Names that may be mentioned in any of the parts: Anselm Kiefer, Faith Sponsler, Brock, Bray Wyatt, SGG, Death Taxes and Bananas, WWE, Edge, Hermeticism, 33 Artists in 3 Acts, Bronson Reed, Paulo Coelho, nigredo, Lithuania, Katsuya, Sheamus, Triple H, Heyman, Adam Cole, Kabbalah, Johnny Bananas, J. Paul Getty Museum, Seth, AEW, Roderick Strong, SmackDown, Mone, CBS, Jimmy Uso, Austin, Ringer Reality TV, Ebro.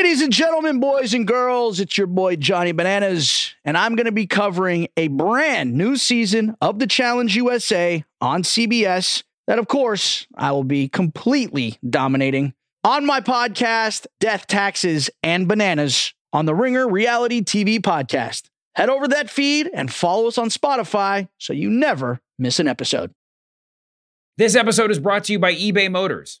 Ladies and gentlemen, boys and girls, it's your boy Johnny Bananas, and I'm going to be covering a brand new season of The Challenge USA on CBS that, of course, I will be completely dominating on my podcast, Death, Taxes, and Bananas, on the Ringer Reality TV Podcast. Head over to that feed and follow us on Spotify so you never miss an episode. This episode is brought to you by eBay Motors.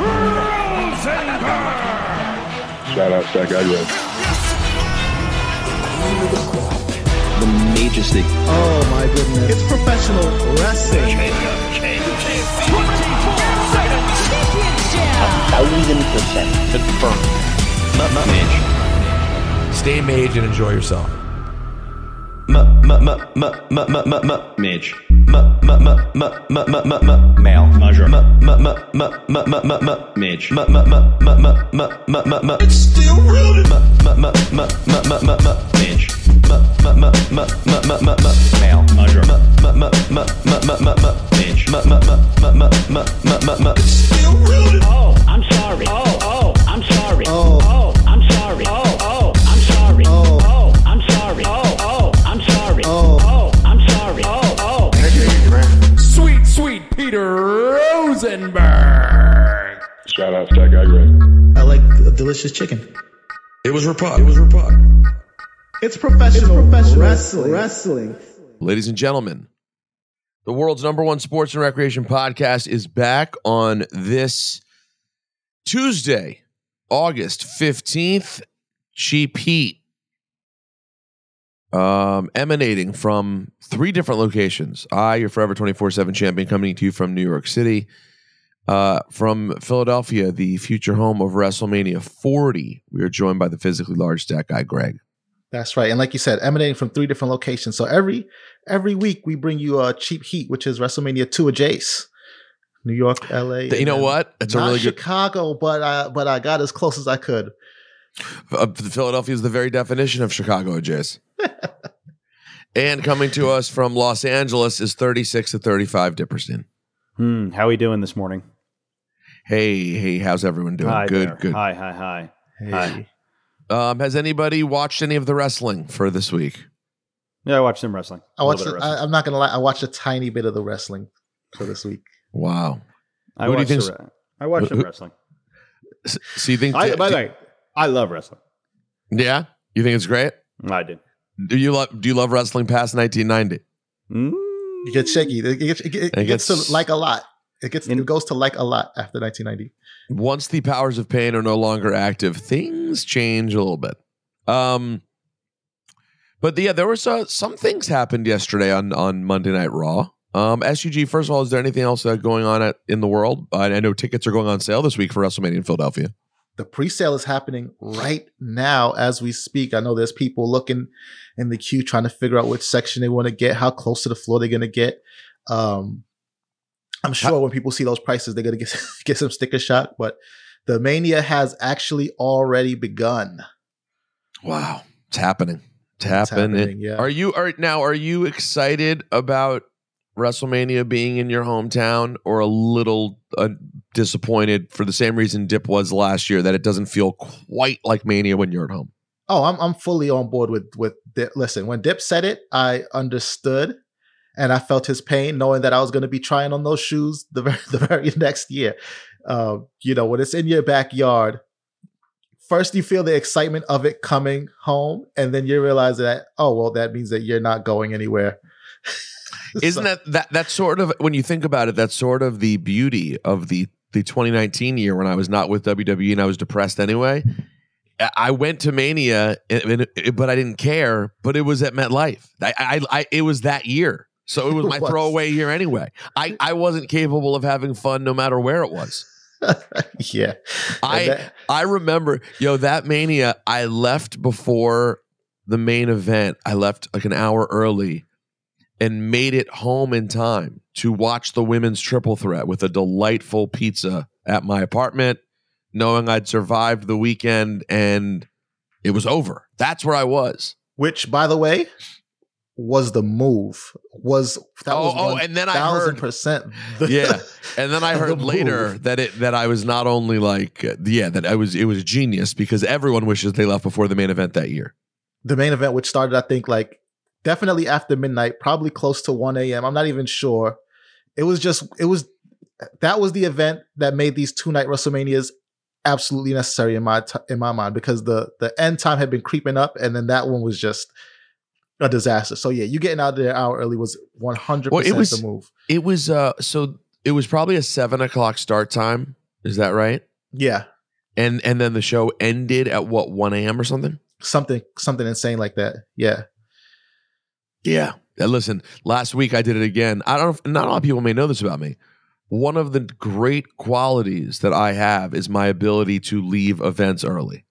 Shout out Stack Idol. The majesty. Oh my goodness. It's professional wrestling. 1,000% confirmed. Mage. Stay mage and enjoy yourself. Mage. Male. Major. Midge. It's still rooted. Midge. Male. Major. Midge. It's still rooted. Oh, I'm sorry. Oh, oh, I'm sorry. Oh, oh, I'm sorry. Oh, oh, I'm sorry. Oh, oh, I'm sorry. Oh, oh, I'm sorry. Oh, oh, I'm sorry. Oh, oh. Sweet, sweet Peter Rosenberg. Shout out to that guy, Greg. I like a delicious chicken. It was Rapod. It was Rapod. It's professional wrestling. Ladies and gentlemen, the world's number one sports and recreation podcast is back on this Tuesday, August 15th. Cheap Heat. Emanating from three different locations. I, your forever 24/7 champion, coming to you from New York City, from Philadelphia, the future home of WrestleMania 40. We are joined by the physically large stat guy, Greg. That's right. And like you said, emanating from three different locations. So every week we bring you a Cheap Heat, which is WrestleMania 2 adjacent. New York, LA. You know what? It's not a really good Chicago, but I got as close as I could. Philadelphia is the very definition of Chicago, Jays. And coming to us from Los Angeles is 36 to 35 Dipperstein. How are we doing this morning? Hey, how's everyone doing? Hi, good, there. Good. Hi. Hey. Hi. Has anybody watched any of the wrestling for this week? Yeah, I watched some wrestling. I'm not going to lie. I watched a tiny bit of the wrestling for this week. Wow. I watched some wrestling. So you think? I love wrestling. Yeah? You think it's great? I do. Do you love wrestling past 1990? It gets shaky. It gets to like a lot. It goes to like a lot after 1990. Once the powers of pain are no longer active, things change a little bit. But yeah, there was some things happened yesterday on Monday Night Raw. SUG, first of all, is there anything else going on in the world? I know tickets are going on sale this week for WrestleMania in Philadelphia. The pre-sale is happening right now as we speak. I know there's people looking in the queue trying to figure out which section they want to get, how close to the floor they're going to get. I'm sure when people see those prices, they're going to get some sticker shock. But the mania has actually already begun. Wow. It's happening. Yeah. Are you excited about WrestleMania being in your hometown, or a little disappointed for the same reason Dip was last year, that it doesn't feel quite like Mania when you're at home? Oh, I'm fully on board with Dip. Listen, when Dip said it, I understood and I felt his pain knowing that I was going to be trying on those shoes the very next year. When it's in your backyard, first you feel the excitement of it coming home, and then you realize that, oh, well, that means that you're not going anywhere. Isn't that's sort of, when you think about it, that's sort of the beauty of the 2019 year when I was not with WWE and I was depressed anyway. I went to Mania, but I didn't care, but it was at MetLife. It was that year. So it was my throwaway year anyway. I wasn't capable of having fun no matter where it was. Yeah. I remember, that Mania, I left before the main event. I left like an hour early and made it home in time to watch the women's triple threat with a delightful pizza at my apartment, knowing I'd survived the weekend and it was over. That's where I was. Which, by the way, was the move. And then I heard 1,000%. Yeah. And then I heard later that I was not only like, that it was genius, because everyone wishes they left before the main event that year. The main event, which started, I think, like definitely after midnight, probably close to 1 a.m. I'm not even sure. That was the event that made these two-night WrestleManias absolutely necessary in my mind, because the end time had been creeping up, and then that one was just a disaster. So yeah, you getting out of there an hour early was 100% the move. It was it was probably a 7:00 start time. Is that right? Yeah. And then the show ended at 1 a.m. or something? Something insane like that. Yeah. Yeah. Listen, last week I did it again. I don't know if, not a lot of people may know this about me. One of the great qualities that I have is my ability to leave events early.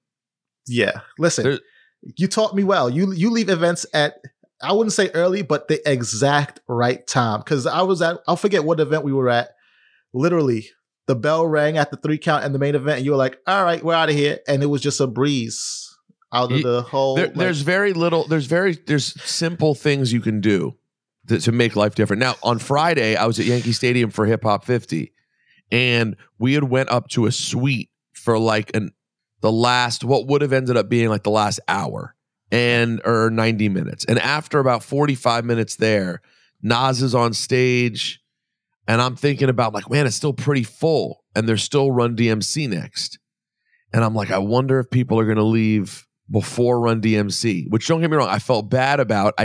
Yeah. Listen, you taught me well. You leave events at, I wouldn't say early, but the exact right time. Because I'll forget what event we were at. Literally, the bell rang at the 3 count and the main event, and you were like, all right, we're out of here. And it was just a breeze out of the whole. There's simple things you can do to make life different. Now, on Friday, I was at Yankee Stadium for Hip Hop 50, and we had went up to a suite for what would have ended up being like the last hour or 90 minutes. And after about 45 minutes there, Nas is on stage, and I'm thinking about like, man, it's still pretty full, and there's still Run DMC next. And I'm like, I wonder if people are going to leave before Run DMC, which, don't get me wrong, I felt bad about.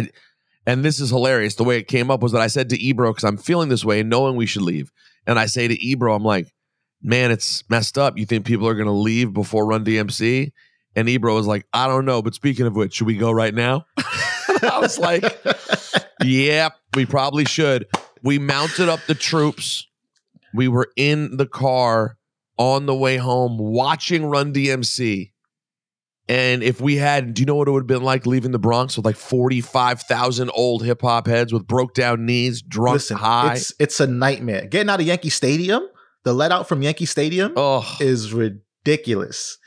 And this is hilarious. The way it came up was that I said to Ebro, because I'm feeling this way and knowing we should leave, and I say to Ebro, I'm like, man, it's messed up. You think people are going to leave before Run DMC? And Ebro was like, I don't know, but speaking of which, should we go right now? I was like, yeah, we probably should. We mounted up the troops. We were in the car on the way home watching Run DMC. And if we had, do you know what it would have been like leaving the Bronx with like 45,000 old hip hop heads with broke down knees, drunk? Listen, high? It's a nightmare. Getting out of Yankee Stadium, the let out from Yankee Stadium is ridiculous.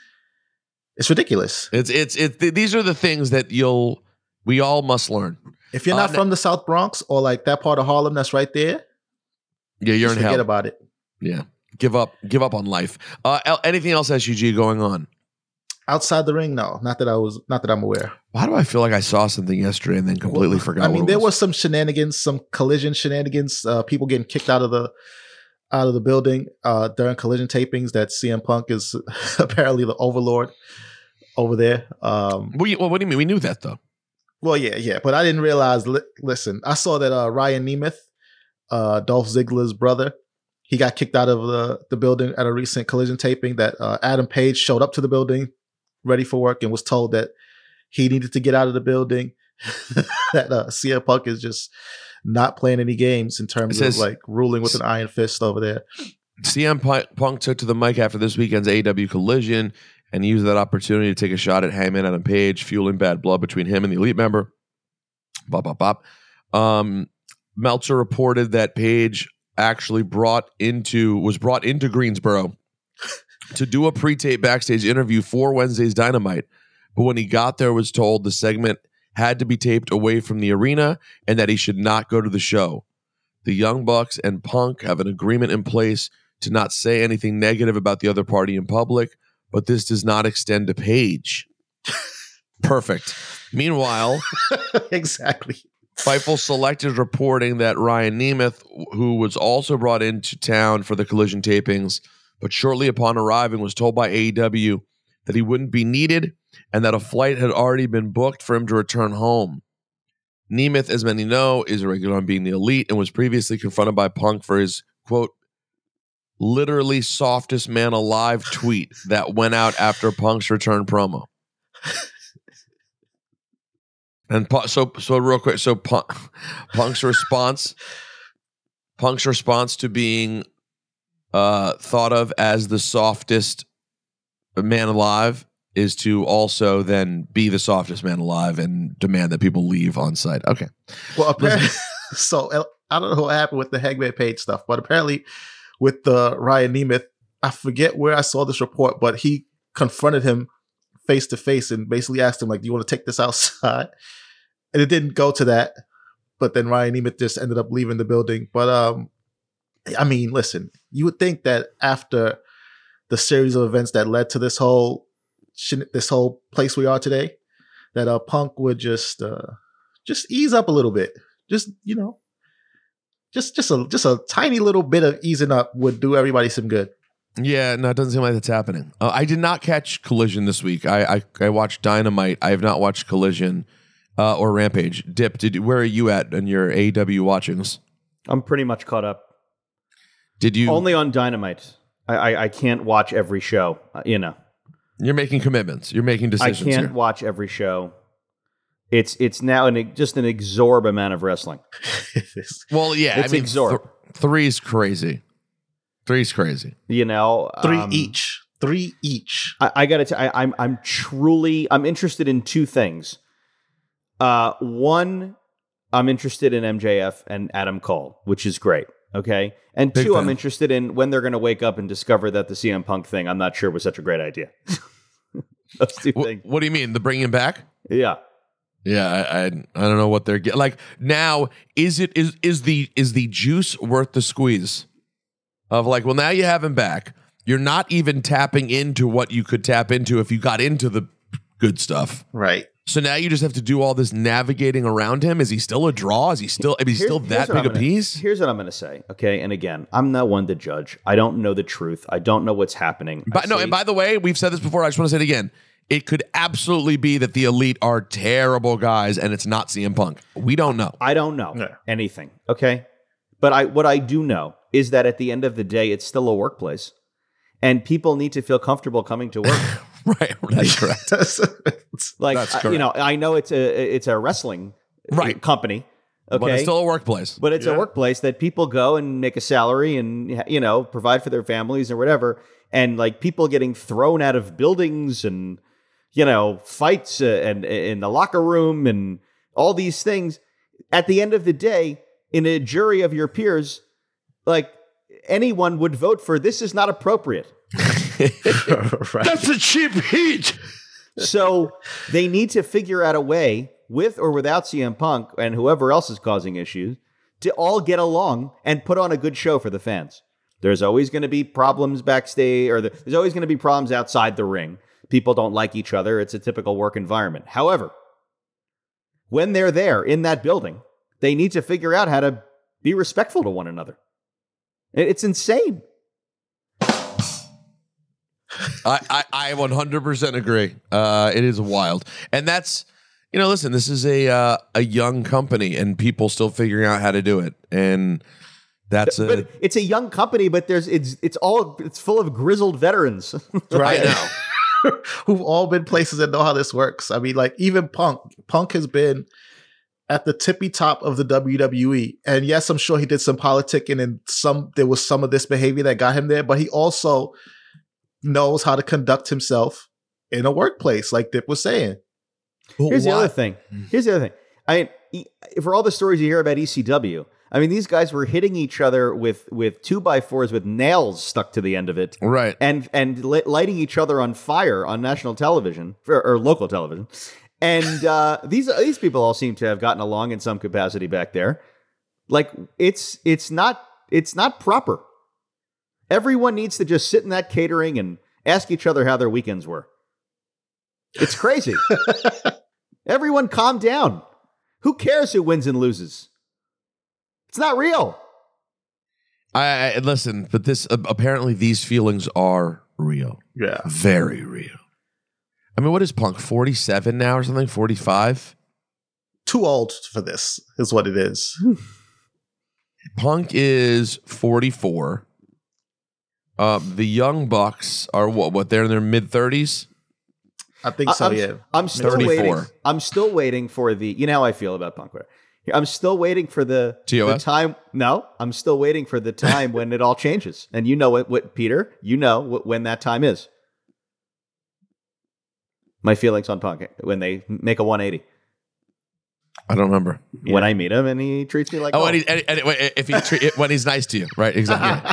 It's ridiculous. These are the things that we all must learn. If you're not from the South Bronx or like that part of Harlem that's right there, yeah, you're in hell. Forget about it. Yeah, give up on life. Anything else SUG going on? Outside the ring, no. Not that I'm aware. Why do I feel like I saw something yesterday and then completely forgot? I mean, there was some shenanigans, some collision shenanigans. People getting kicked out of the building during collision tapings. That CM Punk is apparently the overlord over there. What do you mean? We knew that though. Well, yeah, but I didn't realize. Listen, I saw that Ryan Nemeth, Dolph Ziggler's brother, he got kicked out of the building at a recent collision taping. That Adam Page showed up to the building ready for work and was told that he needed to get out of the building. That CM Punk is just not playing any games in terms of like ruling with an iron fist over there. CM Punk took to the mic after this weekend's AEW Collision and used that opportunity to take a shot at Hangman Adam Page, fueling bad blood between him and the Elite member. Bop, bop, bop. Meltzer reported that Page actually was brought into Greensboro to do a pre-tape backstage interview for Wednesday's Dynamite. But when he got there, was told the segment had to be taped away from the arena and that he should not go to the show. The Young Bucks and Punk have an agreement in place to not say anything negative about the other party in public, but this does not extend to Page. Perfect. Meanwhile, exactly. Fightful Select is reporting that Ryan Nemeth, who was also brought into town for the collision tapings, but shortly upon arriving was told by AEW that he wouldn't be needed and that a flight had already been booked for him to return home. Nemeth, as many know, is a regular on Being the Elite and was previously confronted by Punk for his, quote, literally softest man alive tweet that went out after Punk's return promo. And Punk's response to being thought of as the softest man alive is to also then be the softest man alive and demand that people leave on site. Okay. Well, apparently, so I don't know what happened with the Hangman Page stuff, but apparently with the Ryan Nemeth, I forget where I saw this report, but he confronted him face to face and basically asked him, like, do you want to take this outside? And it didn't go to that. But then Ryan Nemeth just ended up leaving the building. But, I mean, listen, you would think that after the series of events that led to this whole place we are today, that Punk would just ease up a little bit. Just, you know, just a tiny little bit of easing up would do everybody some good. Yeah, no, it doesn't seem like that's happening. I did not catch Collision this week. I watched Dynamite. I have not watched Collision or Rampage. Dip, where are you at in your AEW watchings? I'm pretty much caught up. Did you only on Dynamite? I can't watch every show. You know, you're making commitments. You're making decisions. I can't watch every show. It's now just an exorbitant amount of wrestling. Well, yeah, it's three's crazy. Three's crazy. You know, three each. I got to tell you, I'm interested in two things. One, I'm interested in MJF and Adam Cole, which is great. Okay. And big two, fan. I'm interested in when they're going to wake up and discover that the CM Punk thing, I'm not sure was such a great idea. Those two things. What do you mean? The bring him back? Yeah. Yeah. I don't know what they're getting. Like now, is the juice worth the squeeze? Of like, well, now you have him back. You're not even tapping into what you could tap into if you got into the good stuff. Right. So now you just have to do all this navigating around him. Is he still a draw? Is he still that big a piece? Here's what I'm going to say. Okay. And again, I'm not one to judge. I don't know the truth. I don't know what's happening. And by the way, we've said this before. I just want to say it again. It could absolutely be that the Elite are terrible guys and it's not CM Punk. We don't know. I don't know anything. Okay. But what I do know is that at the end of the day, it's still a workplace and people need to feel comfortable coming to work. Right. That's correct. That's correct. You know, I know it's a wrestling company. Okay. But it's still a workplace. But it's a workplace that people go and make a salary and, you know, provide for their families or whatever. And like people getting thrown out of buildings and, you know, fights and in the locker room and all these things. At the end of the day, in a jury of your peers, like anyone would vote for this is not appropriate. Right. That's a cheap heat. So they need to figure out a way with or without CM Punk and whoever else is causing issues to all get along and put on a good show for the fans. There's always going to be problems backstage or there's always going to be problems outside the ring. People don't like each other. It's a typical work environment. However, when they're there in that building, they need to figure out how to be respectful to one another. It's insane. I 100% agree. It is wild. And that's, you know, listen, this is a young company and people still figuring out how to do it. And that's but it's a young company, but it's full of grizzled veterans right now who've all been places that know how this works. I mean, like even Punk has been at the tippy top of the WWE. And yes, I'm sure he did some politicking and there was some of this behavior that got him there, but he also knows how to conduct himself in a workplace, like Dip was saying. Here's the other thing. I mean, for all the stories you hear about ECW, I mean, these guys were hitting each other with 2x4s with nails stuck to the end of it. Right. And lighting each other on fire on national television or local television. And these people all seem to have gotten along in some capacity back there. Like it's not proper. Everyone needs to just sit in that catering and ask each other how their weekends were. It's crazy. Everyone calm down. Who cares who wins and loses? It's not real. I listen, but this apparently these feelings are real. Yeah. Very real. I mean, what is Punk, 47 now or something, 45? Too old for this is what it is. Punk is 44. The Young Bucks are what? They're in their mid-30s? I think so, yeah. I'm still 34. Waiting. I'm still waiting for the... You know how I feel about Punk. I'm still waiting for the time... No, I'm still waiting for the time when it all changes. And you know what Peter, you know when that time is. My feelings on Punk when they make a 180. I don't remember. Yeah. When I meet him and he treats me like... Oh, when he's nice to you. Right, exactly.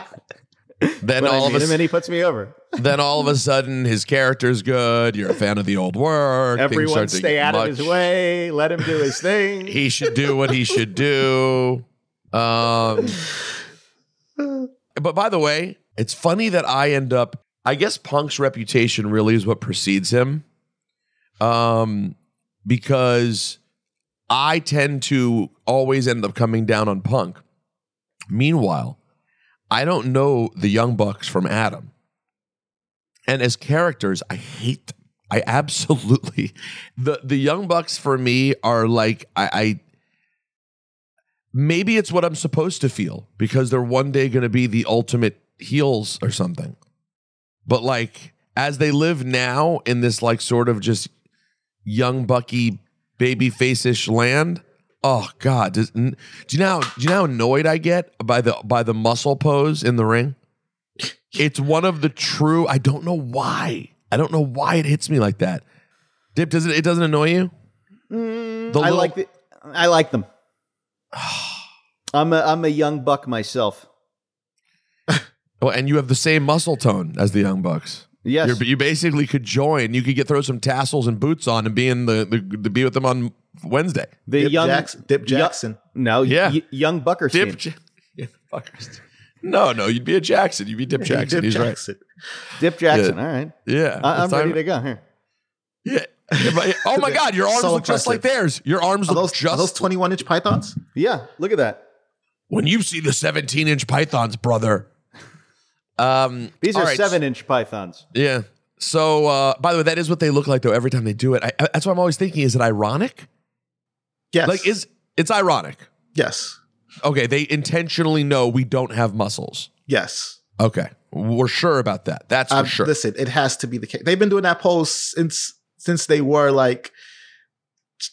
Then when all I meet him and he puts me over. Then all of a sudden his character's good. You're a fan of the old work. Everyone stay out of his way. Let him do his thing. He should do what he should do. But by the way, it's funny that I guess Punk's reputation really is what precedes him. Because I tend to always end up coming down on Punk. Meanwhile, I don't know the Young Bucks from Adam. And as characters, I hate them. I absolutely... The Young Bucks for me are like... I maybe it's what I'm supposed to feel because they're one day going to be the ultimate heels or something. But like as they live now in this like sort of just young bucky baby face-ish land... Oh God! Do you know how annoyed I get by the muscle pose in the ring? It's one of the true. I don't know why. I don't know why it hits me like that. Dip, does it? It doesn't annoy you? I like them. I'm a young buck myself. Well, and you have the same muscle tone as the Young Bucks. Yes, you basically could join. You could throw some tassels and boots on and be in the be with them on Wednesday. The Dip Jackson. Young Buckerstein. Buckerstein. No, you'd be a Jackson. You'd be Dip Jackson. Dip He's Jackson. Right. Dip Jackson. Yeah. All right. Yeah, I'm ready to go here. Yeah. Oh my God, your arms so look impressive. Just like theirs. Your arms are look those, just. Are those 21-inch pythons? Yeah. Look at that. When you see the 17-inch pythons, brother. These are 7-inch pythons. Yeah. So, by the way, that is what they look like though. Every time they do it, that's what I'm always thinking: is it ironic? Yes. Like, it's ironic? Yes. Okay. They intentionally know we don't have muscles. Yes. Okay. We're sure about that. That's for sure. Listen, it has to be the case. They've been doing that pose since they were like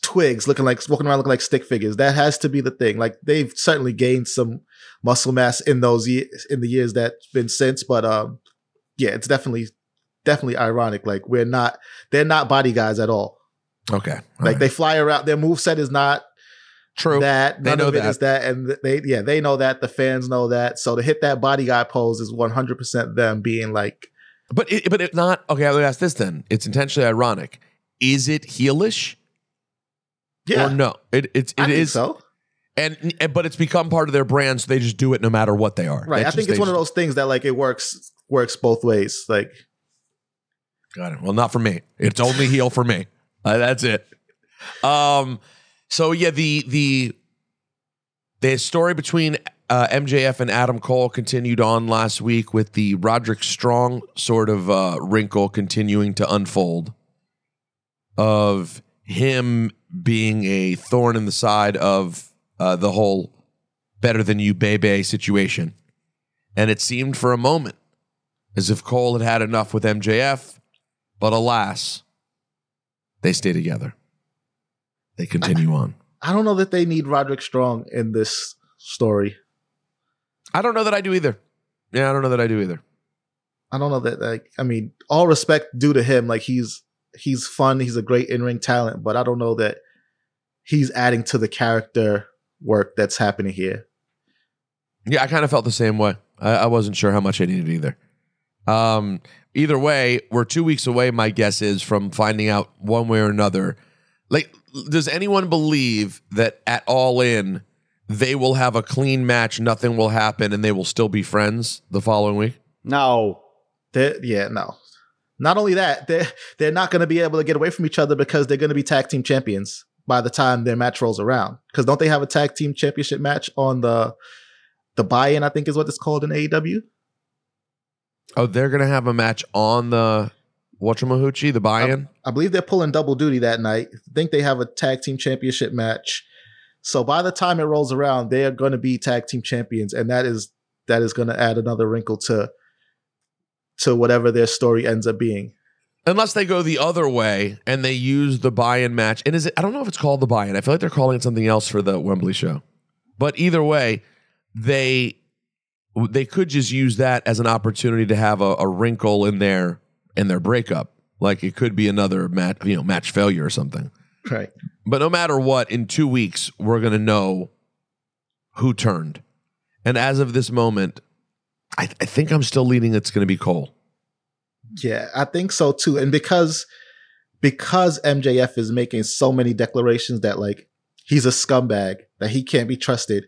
twigs, walking around looking like stick figures. That has to be the thing. Like they've certainly gained some muscle mass in those in the years that's been since. But yeah, it's definitely ironic. Like they're not body guys at all. Okay. All like right. They fly around. Their moveset is not true. That none they know of it that. Is that, and they know that. The fans know that. So to hit that body guy pose is 100% them being like. But it's not okay. I'll ask this then. It's intentionally ironic. Is it heelish? Yeah. Or no. I think so. But it's become part of their brand, so they just do it no matter what they are. Right. That's I think it's one of those things that like it works both ways. Like. Got it. Well, not for me. It's only heel for me. That's it. So yeah, the story between MJF and Adam Cole continued on last week with the Roderick Strong sort of wrinkle continuing to unfold of him being a thorn in the side of the whole better than you baby situation. And it seemed for a moment as if Cole had enough with MJF. But alas, they stay together. They continue on. I don't know that they need Roderick Strong in this story. I don't know that I do either. Yeah, I don't know that I do either. I don't know that. Like, I mean, all respect due to him. Like he's fun. He's a great in-ring talent, but I don't know that he's adding to the character work that's happening here. Yeah, I kind of felt the same way. I wasn't sure how much I needed either. Either way, we're 2 weeks away, my guess is, from finding out one way or another. Like, does anyone believe that at All In, they will have a clean match, nothing will happen, and they will still be friends the following week? No. No. Not only that, they're not going to be able to get away from each other because they're going to be tag team champions by the time their match rolls around. Because don't they have a tag team championship match on the buy-in, I think is what it's called in AEW? Oh, they're going to have a match on the whatchamahoochie, the buy-in? I believe they're pulling double duty that night. I think they have a tag team championship match. So by the time it rolls around, they are going to be tag team champions, and that is going to add another wrinkle to whatever their story ends up being. Unless they go the other way and they use the buy-in match. And is it? I don't know if it's called the buy-in. I feel like they're calling it something else for the Wembley show. But either way, they could just use that as an opportunity to have a wrinkle in their breakup. Like it could be another match failure or something. Right. But no matter what, in 2 weeks, we're going to know who turned. And as of this moment, I think I'm still leaning it's going to be Cole. Yeah, I think so too. And because MJF is making so many declarations that like he's a scumbag, that he can't be trusted,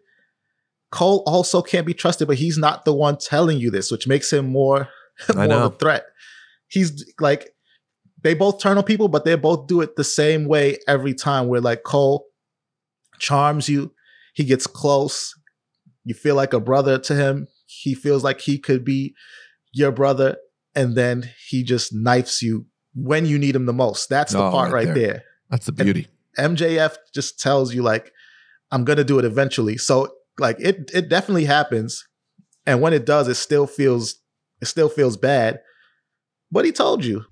Cole also can't be trusted, but he's not the one telling you this, which makes him more of a threat. He's like, they both turn on people, but they both do it the same way every time, where like Cole charms you, he gets close, you feel like a brother to him, he feels like he could be your brother, and then he just knifes you when you need him the most. That's the part right there. That's the beauty. And MJF just tells you, like, I'm going to do it eventually. So, like, it definitely happens. And when it does, it still feels bad. But he told you.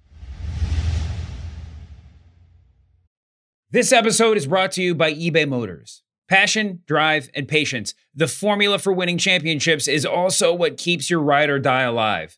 This episode is brought to you by eBay Motors. Passion, drive, and patience. The formula for winning championships is also what keeps your ride or die alive.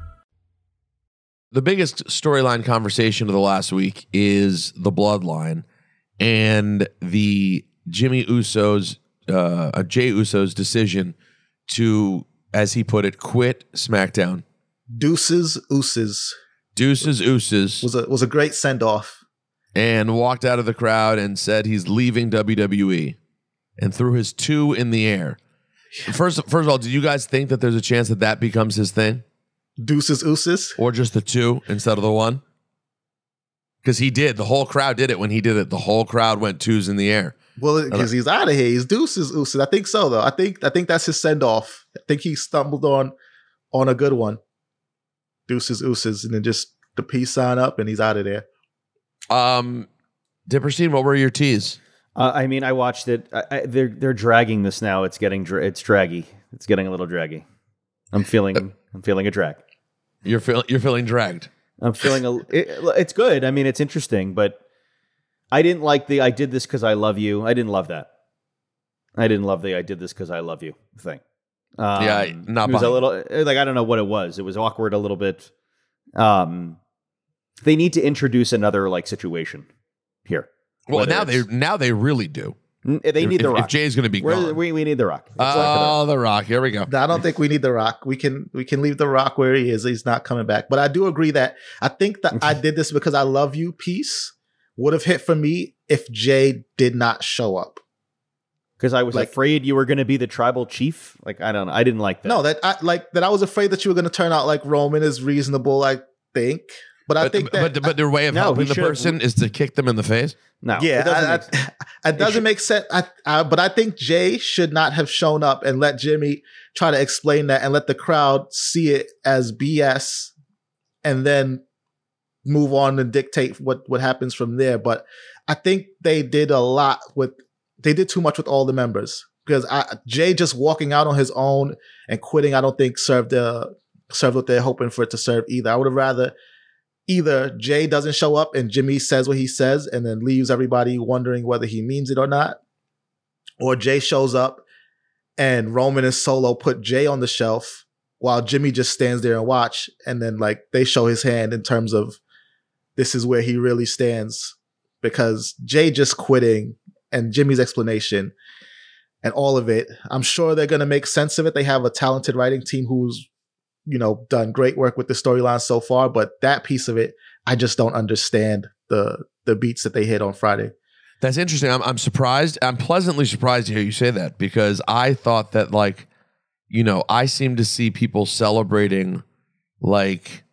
The biggest storyline conversation of the last week is the Bloodline and the Jey Uso's decision to, as he put it, quit SmackDown. Deuces Usos. Was a great send-off. And walked out of the crowd and said he's leaving WWE and threw his two in the air. Yeah. First of all, do you guys think that there's a chance that becomes his thing? Deuces Usos, or just the two instead of the one, because he did. The whole crowd did it when he did it. The whole crowd went twos in the air. Well, because he's out of here. He's Deuces Usos. I think so, though. I think that's his send off. I think he stumbled on a good one. Deuces Usos, and then just the peace sign up, and he's out of there. Dipperstein, what were your teas? I watched it. They're dragging this now. It's getting draggy. It's getting a little draggy. I'm feeling a drag. You're feeling dragged. I'm feeling it's good. I mean, it's interesting, but I didn't like the "I did this because I love you." I didn't love that. I didn't love the "I did this because I love you" thing. It was a little like, I don't know what it was. It was awkward a little bit. They need to introduce another like situation here. Well, now they really do. They need The Rock. If Jay's going to be gone. We need The Rock. The Rock. Here we go. I don't think we need The Rock. We can leave The Rock where he is. He's not coming back. But I do agree that I think that "I did this because I love you" piece would have hit for me if Jay did not show up. Because I was afraid you were going to be the tribal chief. Like, I don't know. I didn't like that. No, I was afraid that you were going to turn out like Roman is reasonable, I think. But their way of helping the person is to kick them in the face? No. Yeah, it doesn't make sense. But I think Jay should not have shown up and let Jimmy try to explain that and let the crowd see it as BS and then move on and dictate what happens from there. But I think they did too much with all the members, because Jey just walking out on his own and quitting, I don't think served what they're hoping for it to serve either. I would have rather either Jey doesn't show up and Jimmy says what he says and then leaves everybody wondering whether he means it or not, or Jey shows up and Roman and Solo put Jey on the shelf while Jimmy just stands there and watch, and then like they show his hand in terms of this is where he really stands, because Jey just quitting and Jimmy's explanation and all of it, I'm sure they're going to make sense of it. They have a talented writing team who's, you know, done great work with the storyline so far, but that piece of it, I just don't understand the beats that they hit on Friday. That's interesting. I'm surprised. I'm pleasantly surprised to hear you say that, because I thought that, like, you know, I seem to see people celebrating, like,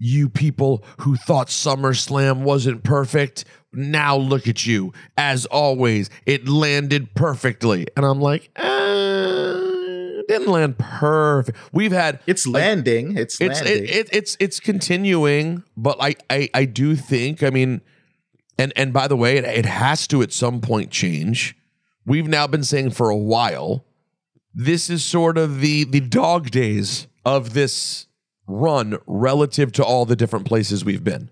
you people who thought SummerSlam wasn't perfect, now look at you. As always, it landed perfectly. And I'm like, it didn't land perfect. We've had... It's landing. It's continuing, but I do think, I mean, and by the way, it has to at some point change. We've now been saying for a while, this is sort of the dog days of this run relative to all the different places we've been.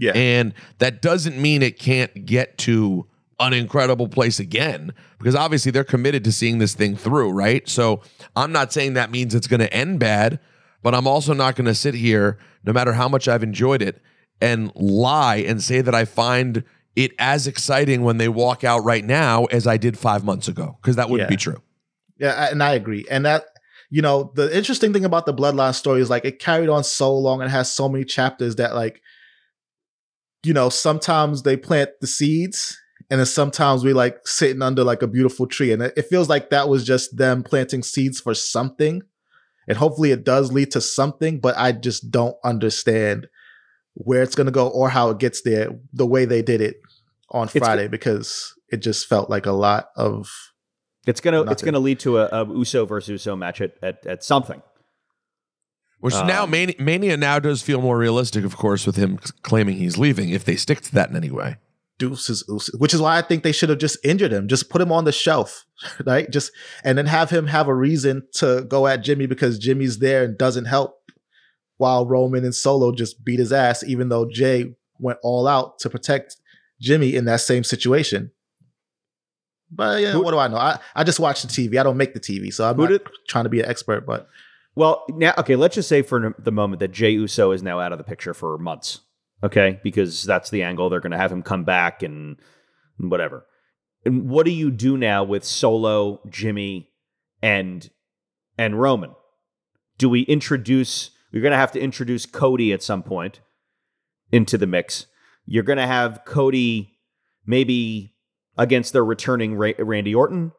Yeah. And that doesn't mean it can't get to an incredible place again, because obviously they're committed to seeing this thing through, right? So I'm not saying that means it's going to end bad, but I'm also not going to sit here, no matter how much I've enjoyed it, and lie and say that I find it as exciting when they walk out right now as I did 5 months ago, because that wouldn't be true. Yeah, and I agree. And that, you know, the interesting thing about the Bloodline story is, like, it carried on so long and has so many chapters that, like, you know, sometimes they plant the seeds and then sometimes we like sitting under like a beautiful tree. And it feels like that was just them planting seeds for something. And hopefully it does lead to something, but I just don't understand where it's going to go or how it gets there the way they did it on Friday, because it just felt like a lot of... It's gonna lead to a Uso versus Uso match at something. Which now Mania now does feel more realistic, of course, with him claiming he's leaving, if they stick to that in any way. Deuces, which is why I think they should have just injured him, just put him on the shelf, right? Just, and then have him have a reason to go at Jimmy, because Jimmy's there and doesn't help, while Roman and Solo just beat his ass, even though Jey went all out to protect Jimmy in that same situation. But yeah, what do I know? I just watch the TV. I don't make the TV, so I'm not trying to be an expert, but... Well, now, okay, let's just say for the moment that Jey Uso is now out of the picture for months, okay? Because that's the angle. They're going to have him come back and whatever. And what do you do now with Solo, Jimmy, and Roman? Do we introduce... You're going to have to introduce Cody at some point into the mix. You're going to have Cody maybe against their returning Randy Orton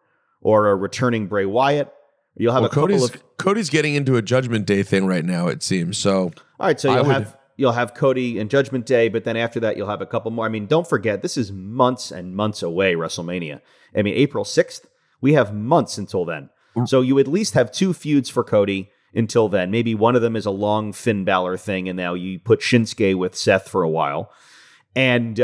or a returning Bray Wyatt. You'll have Cody's getting into a Judgment Day thing right now, it seems. So all right, so you'll have Cody and Judgment Day, but then after that you'll have a couple more. I mean, don't forget, this is months and months away, WrestleMania. I mean, April 6th, we have months until then. So you at least have two feuds for Cody until then. Maybe one of them is a long Finn Balor thing, and now you put Shinsuke with Seth for a while. And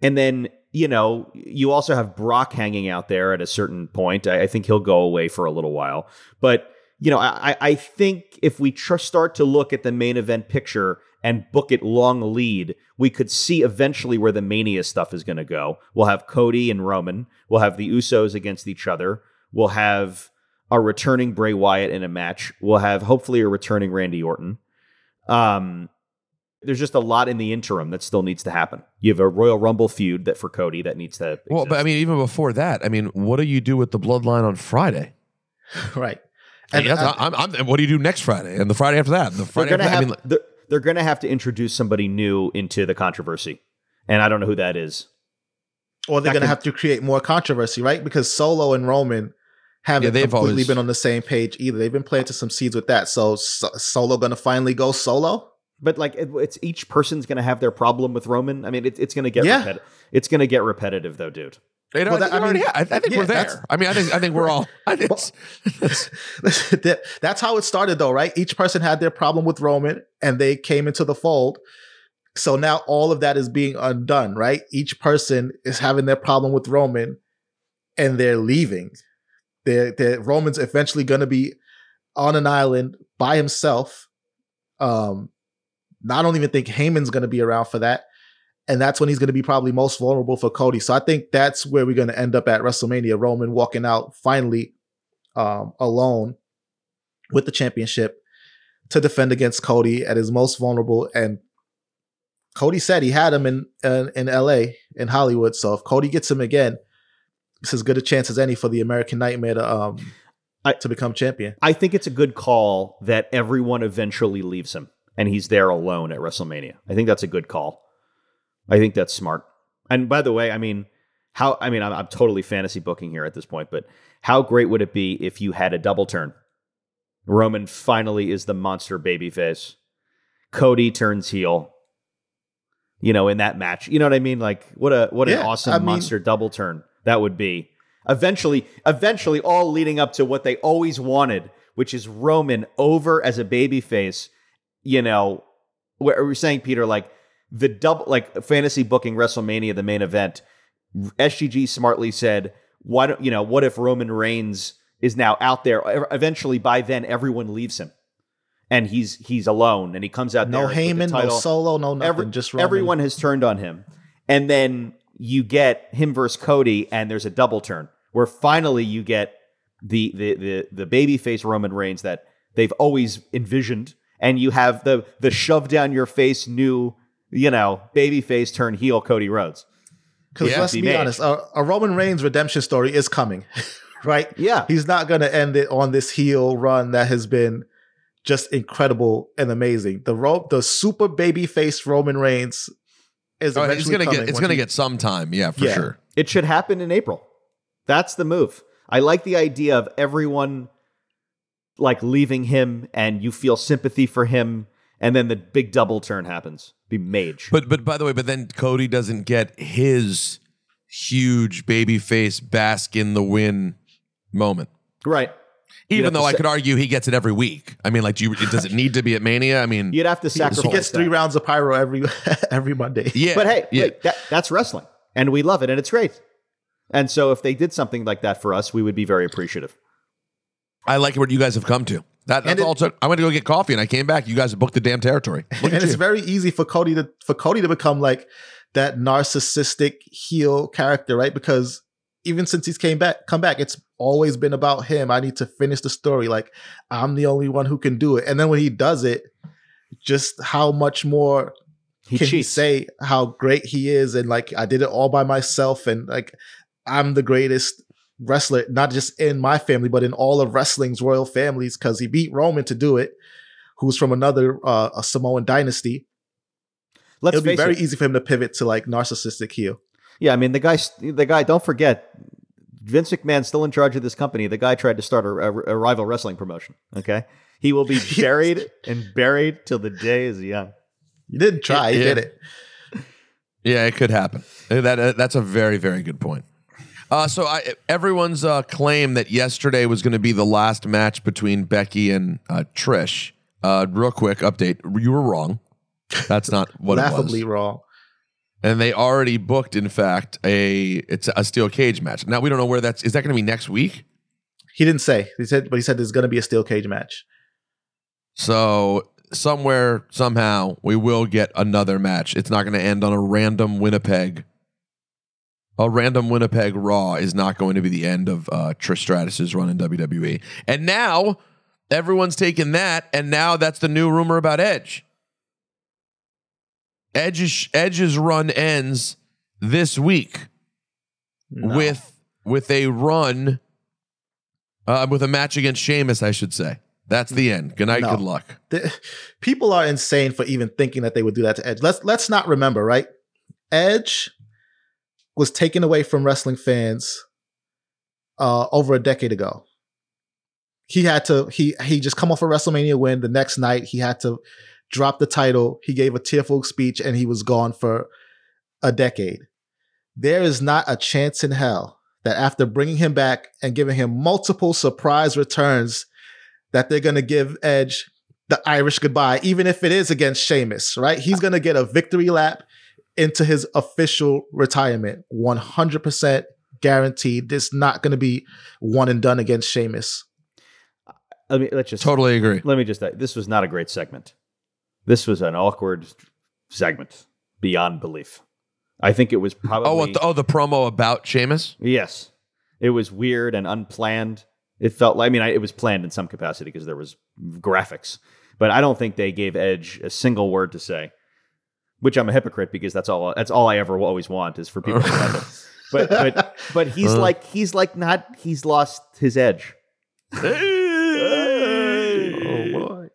then... You know, you also have Brock hanging out there at a certain point. I think he'll go away for a little while. But, you know, I think if we start to look at the main event picture and book it long lead, we could see eventually where the Mania stuff is going to go. We'll have Cody and Roman. We'll have the Usos against each other. We'll have a returning Bray Wyatt in a match. We'll have hopefully a returning Randy Orton. There's just a lot in the interim that still needs to happen. You have a Royal Rumble feud that for Cody that needs to exist. Well, but I mean, even before that, I mean, what do you do with the Bloodline on Friday? Right. And what do you do next Friday? And the Friday after that? And the Friday after that? I mean, they're going to have to introduce somebody new into the controversy. And I don't know who that is. Or they're going to have to create more controversy, right? Because Solo and Roman haven't completely been on the same page either. They've been planting some seeds with that. So Solo going to finally go solo? But like it's each person's going to have their problem with Roman. I mean, it's going to get repetitive, though, dude. I think we're there. I think we're all. That's how it started, though, right? Each person had their problem with Roman, and they came into the fold. So now all of that is being undone, right? Each person is having their problem with Roman, and they're leaving. Roman's eventually going to be on an island by himself. I don't even think Heyman's going to be around for that. And that's when he's going to be probably most vulnerable for Cody. So I think that's where we're going to end up at WrestleMania. Roman walking out finally alone with the championship to defend against Cody at his most vulnerable. And Cody said he had him in LA, in Hollywood. So if Cody gets him again, it's as good a chance as any for the American Nightmare to become champion. I think it's a good call that everyone eventually leaves him and he's there alone at WrestleMania. I think that's a good call. I think that's smart. And by the way, I'm totally fantasy booking here at this point, but how great would it be if you had a double turn? Roman finally is the monster babyface. Cody turns heel. You know, in that match, you know what I mean? Like what an awesome monster double turn that would be. Eventually all leading up to what they always wanted, which is Roman over as a babyface. You know, what we're saying, Peter, like, the double, like fantasy booking WrestleMania, the main event. SGG smartly said, "Why don't you know? What if Roman Reigns is now out there? Eventually, by then, everyone leaves him, and he's alone, and he comes out there. No Heyman, no Solo, no nothing. Just Roman. Everyone has turned on him, and then you get him versus Cody, and there's a double turn where finally you get the babyface Roman Reigns that they've always envisioned, and you have the shove down your face new." You know, babyface turn heel Cody Rhodes. Because let's be honest, a Roman Reigns redemption story is coming, right? Yeah. He's not going to end it on this heel run that has been just incredible and amazing. The super babyface Roman Reigns is eventually coming. It's going to get some time, sure. It should happen in April. That's the move. I like the idea of everyone like leaving him and you feel sympathy for him. And then the big double turn happens. Be mage. But by the way, then Cody doesn't get his huge babyface bask in the win moment. Right. Even though I could argue he gets it every week. I mean, like, does it need to be at Mania? I mean, you'd have to sacrifice. He gets 3 rounds of pyro every Monday. Yeah. But hey, wait, that's wrestling. And we love it. And it's great. And so if they did something like that for us, we would be very appreciative. I like what you guys have come to. That's all it took. I went to go get coffee and I came back. You guys have booked the damn territory. It's very easy for Cody to become like that narcissistic heel character, right? Because even since he's come back, it's always been about him. I need to finish the story. Like, I'm the only one who can do it. And then when he does it, just how much more he say how great he is and like I did it all by myself and like I'm the greatest wrestler, not just in my family, but in all of wrestling's royal families, because he beat Roman to do it, who's from another a Samoan dynasty. It'll be very easy for him to pivot to like narcissistic heel. Yeah, I mean, the guy. Don't forget, Vince McMahon's still in charge of this company. The guy tried to start a rival wrestling promotion. Okay, he will be buried till the day is young. You didn't try. He did it. Yeah, it could happen. That's a very, very good point. So everyone's claim that yesterday was going to be the last match between Becky and Trish. Real quick update. You were wrong. That's not what it was. Laughably wrong. And they already booked, in fact, it's a steel cage match. Now, we don't know where that's... Is that going to be next week? He didn't say. He said there's going to be a steel cage match. So somewhere, somehow, we will get another match. It's not going to end on a random Winnipeg... A random Winnipeg Raw is not going to be the end of Trish Stratus's run in WWE. And now, everyone's taken that, and now that's the new rumor about Edge. Edge's run ends this week with a run, with a match against Sheamus, I should say. That's the end. Good night, good luck. People are insane for even thinking that they would do that to Edge. Let's not remember, right? Edge... was taken away from wrestling fans over a decade ago. He had to, he just come off a WrestleMania win. The next night, he had to drop the title. He gave a tearful speech and he was gone for a decade. There is not a chance in hell that after bringing him back and giving him multiple surprise returns, that they're going to give Edge the Irish goodbye, even if it is against Sheamus, right? He's going to get a victory lap into his official retirement. 100% guaranteed. It's not going to be one and done against Sheamus. Totally agree. Let me just, this was not a great segment. This was an awkward segment beyond belief. I think it was probably... the promo about Sheamus? Yes. It was weird and unplanned. It felt like, it was planned in some capacity because there was graphics, but I don't think they gave Edge a single word to say, which I'm a hypocrite because that's all I ever always want is for people to love him. But he's lost his edge. Oh boy.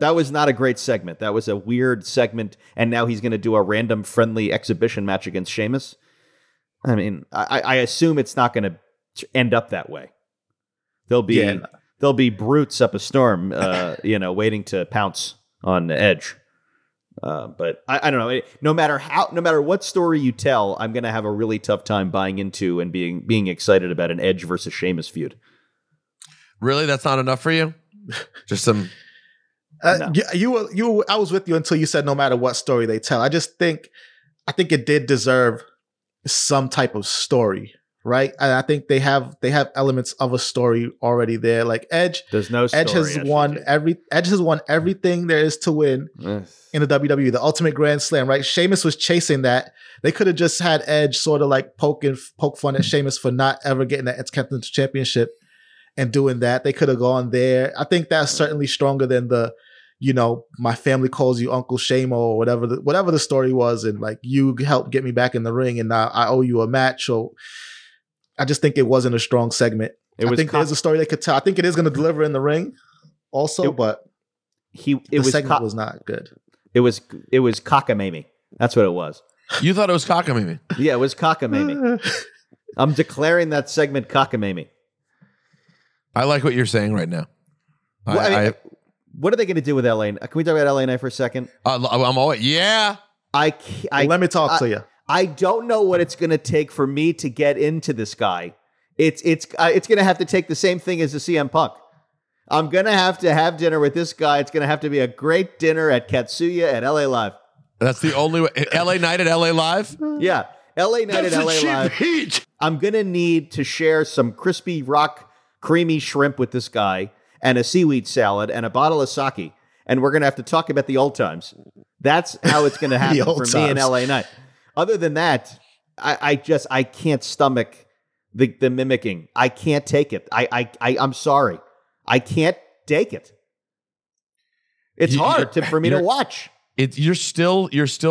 That was not a great segment. That was a weird segment. And now he's going to do a random friendly exhibition match against Sheamus. I assume it's not going to end up that way. There'll be brutes up a storm, waiting to pounce on Edge. But I don't know. No matter what story you tell, I'm going to have a really tough time buying into and being excited about an Edge versus Sheamus feud. Really, that's not enough for you? Just some. No. I was with you until you said no matter what story they tell. I think it did deserve some type of story, right? And I think they have elements of a story already there. Like Edge, there's no story. Edge has won everything there is to win in the WWE, the Ultimate Grand Slam, right? Sheamus was chasing that. They could have just had Edge sort of like poke fun at Sheamus for not ever getting that Intercontinental Championship. And doing that, they could have gone there. I think that's certainly stronger than the, my family calls you Uncle Shamo or whatever the story was, and like you helped get me back in the ring, and now I owe you a match. So I just think it wasn't a strong segment. There's a story they could tell. I think it is going to deliver in the ring, also, but the segment was not good. It was cockamamie. That's what it was. You thought it was cockamamie? Yeah, it was cockamamie. I'm declaring that segment cockamamie. I like what you're saying right now. What are they going to do with LA? Can we talk about LA Knight for a second? Let me talk to you. I don't know what it's going to take for me to get into this guy. It's going to have to take the same thing as the CM Punk. I'm going to have dinner with this guy. It's going to have to be a great dinner at Katsuya at LA Live. That's the only way. LA Knight at LA Live? Yeah. LA Knight at LA Live. Heat. I'm going to need to share some crispy rock creamy shrimp with this guy and a seaweed salad and a bottle of sake. And we're going to have to talk about the old times. That's how it's going to happen for me in LA Knight. Other than that, I can't stomach the mimicking. I can't take it. I'm sorry. I can't take it. It's hard for me to watch. You're still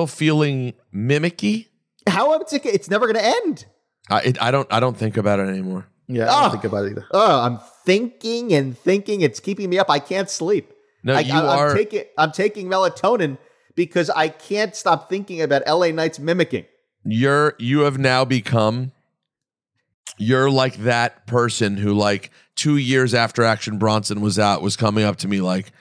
feeling mimicky. How it's okay? It's never going to end. I don't think about it anymore. Yeah, I don't think about it either. Oh, I'm thinking and thinking. It's keeping me up. I can't sleep. No, I'm taking melatonin because I can't stop thinking about LA Knight's mimicking. You have now become, you're like that person who like 2 years after Action Bronson was out was coming up to me like,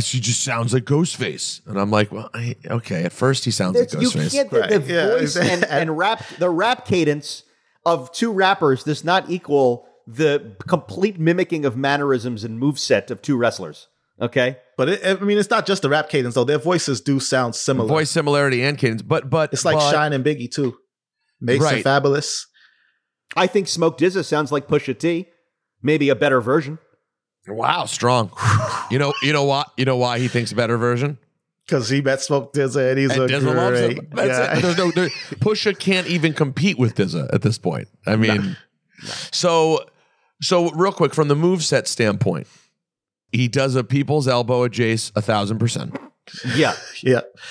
she just sounds like Ghostface. And I'm like, well, okay, at first he sounds like Ghostface. You can't, right. Voice and rap, the rap cadence of two rappers does not equal the complete mimicking of mannerisms and moveset of two wrestlers. Okay, but it's not just the rap cadence though; their voices do sound similar. Voice similarity and cadence, but it's like Shine and Biggie too. Makes it fabulous. I think Smoke Dizza sounds like Pusha T, maybe a better version. Wow, strong. You know why he thinks better version. Because he met Smoke Dizza and Dizza loves him. That's it. Pusha can't even compete with Dizza at this point. So real quick, from the moveset standpoint, he does a people's elbow at Jace 1,000%. Yeah.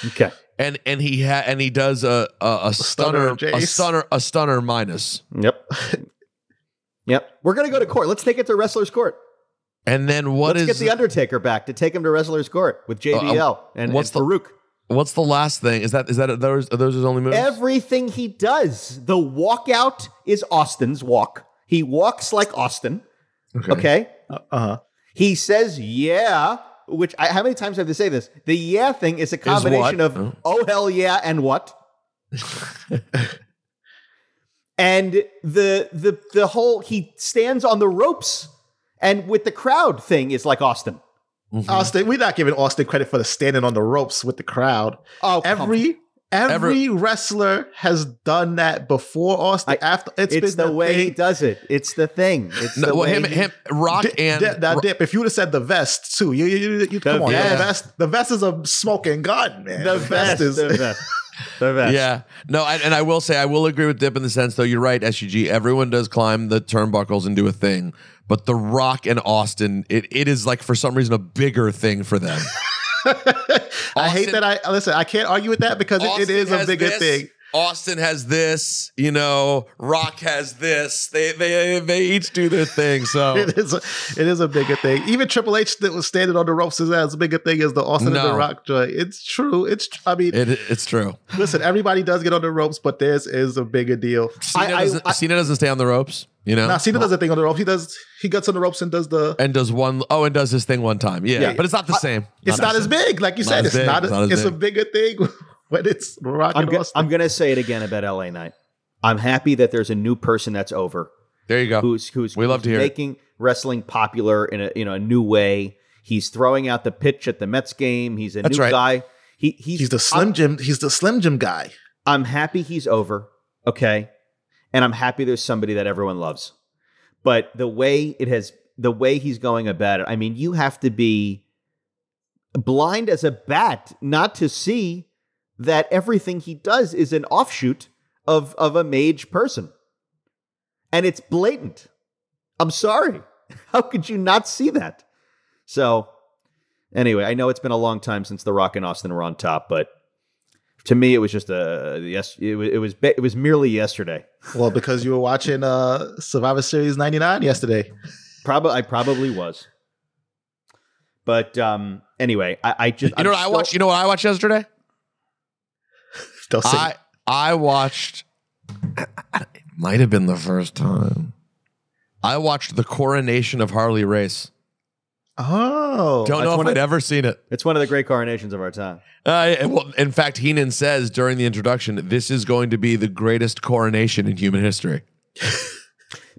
Okay. And he does a stunner minus. Yep. We're gonna go to court. Let's take it to Wrestler's Court. And then let's get the Undertaker back to take him to Wrestler's Court with JBL and Farouk. What's the last thing? Are those his only moves? Everything he does. The walkout is Austin's walk. He walks like Austin. Okay? He says, yeah, which how many times have they say this? The yeah thing is a combination of, oh, hell yeah, and what? And the whole he stands on the ropes and with the crowd thing is like Austin. Mm-hmm. Austin, we're not giving Austin credit for the standing on the ropes with the crowd. Oh, every wrestler has done that before Austin. After it's been the way thing. He does it. It's the thing. It's no, the well, way him Rock dip, and dip, now dip. If you would have said the vest too, you come on. Yeah. The vest is a smoking gun, man. The vest is. Yeah. No, I will say, I will agree with Dip in the sense, though, you're right, SUG, everyone does climb the turnbuckles and do a thing, but The Rock and Austin, it is like, for some reason, a bigger thing for them. I hate that. I can't argue with that because it is a bigger thing. Austin has this, you know, Rock has this. They each do their thing, so it is a bigger thing. Even Triple H that was standing on the ropes is as big a thing as the Austin and The Rock joint. It's true. It's true. Listen, everybody does get on the ropes, but theirs is a bigger deal. Cena doesn't stay on the ropes. You know, Cena does a thing on the ropes. He gets on the ropes and does his thing one time. Yeah. But it's not the same. It's not as big, like you said. It's a bigger thing. But it's Rock and Austin. I'm going to say it again about LA Knight. I'm happy that there's a new person that's over. There you go. Who's making wrestling popular in a new way. He's throwing out the pitch at the Mets game. He's a new guy. He's the Slim Jim. He's the Slim Jim guy. I'm happy he's over. Okay, and I'm happy there's somebody that everyone loves. But the way he's going about it. I mean, you have to be blind as a bat not to see that everything he does is an offshoot of a mage person. And it's blatant. I'm sorry. How could you not see that? So, anyway, I know it's been a long time since The Rock and Austin were on top, but to me, it was just it was merely yesterday. Well, because you were watching Survivor Series 99 yesterday. I probably was. But anyway, You know what I watched yesterday? I watched, it might have been the first time, I watched the coronation of Harley Race. Oh. Don't know if I'd ever seen it. It's one of the great coronations of our time. In fact, Heenan says during the introduction, this is going to be the greatest coronation in human history.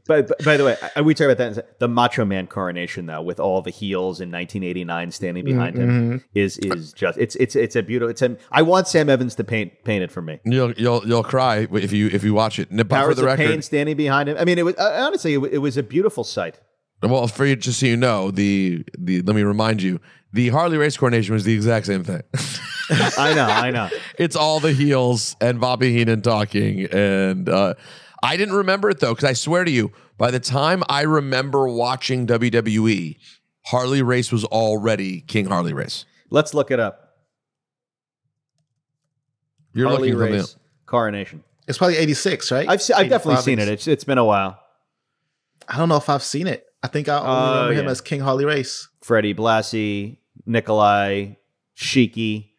But by the way, we talk about that. The Macho Man coronation, though, with all the heels in 1989 standing behind him, is just it's a beautiful. I want Sam Evans to paint it for me. You'll cry if you watch it. But Powers for the record, Pain standing behind him. I mean, it was honestly it was a beautiful sight. Well, for you, just so you know, the let me remind you, the Harley Race coronation was the exact same thing. I know. It's all the heels and Bobby Heenan talking and. I didn't remember it, though, because I swear to you, by the time I remember watching WWE, Harley Race was already King Harley Race. Let's look it up. You're Harley looking Race coronation. It's probably 86, right? I've definitely seen it. It's been a while. I don't know if I've seen it. I think I only remember him as King Harley Race. Freddie Blassie, Nikolai, Sheiky.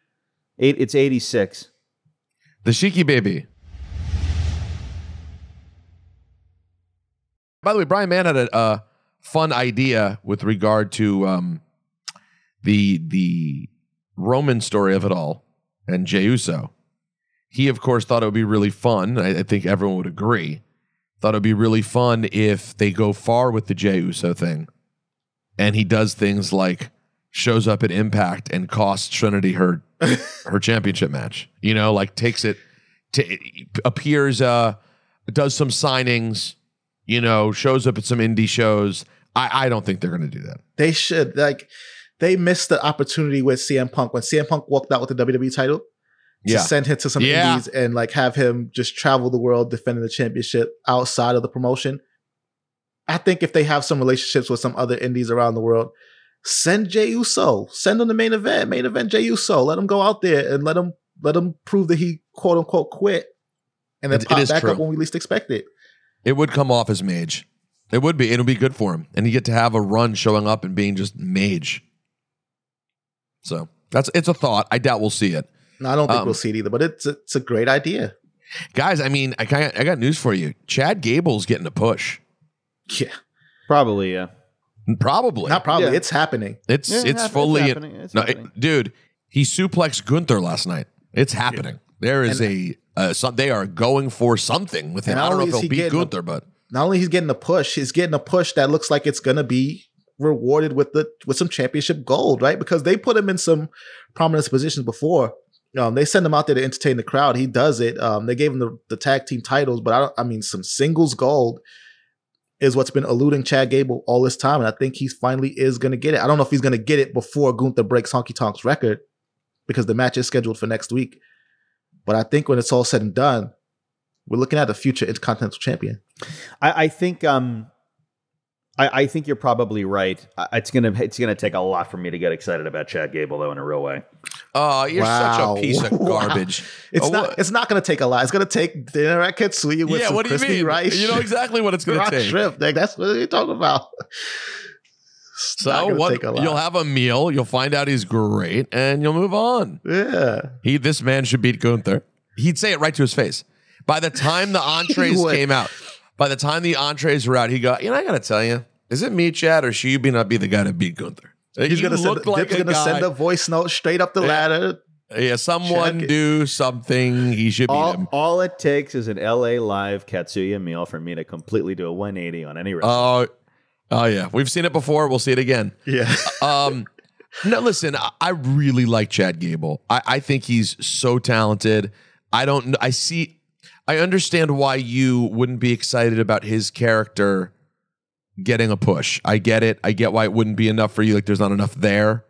It's 86. The Sheiky baby. By the way, Brian Mann had a fun idea with regard to the Roman story of it all and Jey Uso. He, of course, thought it would be really fun. I think everyone would agree. Thought it would be really fun if they go far with the Jey Uso thing. And he does things like shows up at Impact and costs Trinity her championship match. You know, like takes it, appears, does some signings. You know, shows up at some indie shows. I don't think they're going to do that. They should. Like, they missed the opportunity with CM Punk. When CM Punk walked out with the WWE title, to send him to some indies and, like, have him just travel the world defending the championship outside of the promotion. I think if they have some relationships with some other indies around the world, send Jey Uso. Send him the main event Jey Uso. Let him go out there and let him prove that he, quote-unquote, quit. And then pop back up when we least expect it. It would come off as mage. It would be. It'll be good for him. And you get to have a run showing up and being just mage. So it's a thought. I doubt we'll see it. No, I don't think we'll see it either, but it's a great idea. Guys, I mean, I got news for you. Chad Gable's getting a push. Yeah. Probably, yeah. Probably. Not probably. Yeah. It's happening. It's fully happening. Dude, he suplexed Gunther last night. It's happening. Yeah. There is They are going for something with him. I don't know if he'll beat Gunther, but not only he's getting a push, he's getting a push that looks like it's going to be rewarded with some championship gold, right? Because they put him in some prominent positions before. They send him out there to entertain the crowd. He does it. They gave him the tag team titles, but I mean, some singles gold is what's been eluding Chad Gable all this time, and I think he finally is going to get it. I don't know if he's going to get it before Gunther breaks Honky Tonk's record because the match is scheduled for next week. But I think when it's all said and done, we're looking at the future Intercontinental Champion. I think you're probably right. It's gonna take a lot for me to get excited about Chad Gable, though, in a real way. You're such a piece of garbage. It's not gonna take a lot. It's gonna take dinner at Katsuya with some crispy rice. You know exactly what it's gonna take. Like, that's what you're talking about. So what? You'll have a meal. You'll find out he's great, and you'll move on. Yeah. This man should beat Gunther. He'd say it right to his face. By the time the entrees came out. By the time the entrees were out, he got, I got to tell you, is it me, Chad, or should you not be the guy to beat Gunther? He's going to send a voice note straight up the ladder. Yeah, someone do something. He should beat him. All it takes is an LA Live Katsuya meal for me to completely do a 180 on any wrestler. Oh, yeah. We've seen it before. We'll see it again. Yeah. No, listen, I really like Chad Gable. I think he's so talented. I understand why you wouldn't be excited about his character getting a push. I get it. I get why it wouldn't be enough for you. Like, there's not enough there.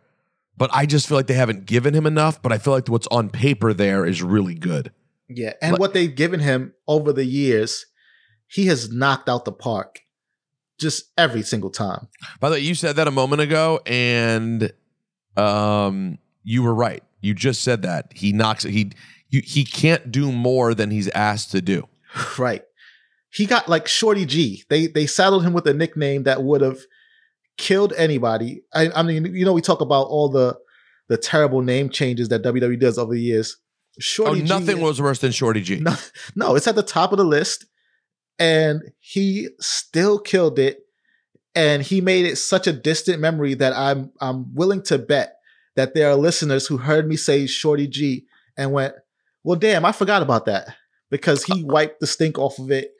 But I just feel like they haven't given him enough. But I feel like what's on paper there is really good. Yeah. And what they've given him over the years, he has knocked out the park just every single time. By the way, you said that a moment ago, and you were right. You just said that. He knocks it. He can't do more than he's asked to do. Right. He got like Shorty G. They saddled him with a nickname that would have killed anybody. I mean, we talk about all the terrible name changes that WWE does over the years. Shorty G. Nothing was worse than Shorty G. No, it's at the top of the list. And he still killed it. And he made it such a distant memory that I'm willing to bet that there are listeners who heard me say Shorty G and went, well, damn, I forgot about that, because he wiped the stink off of it.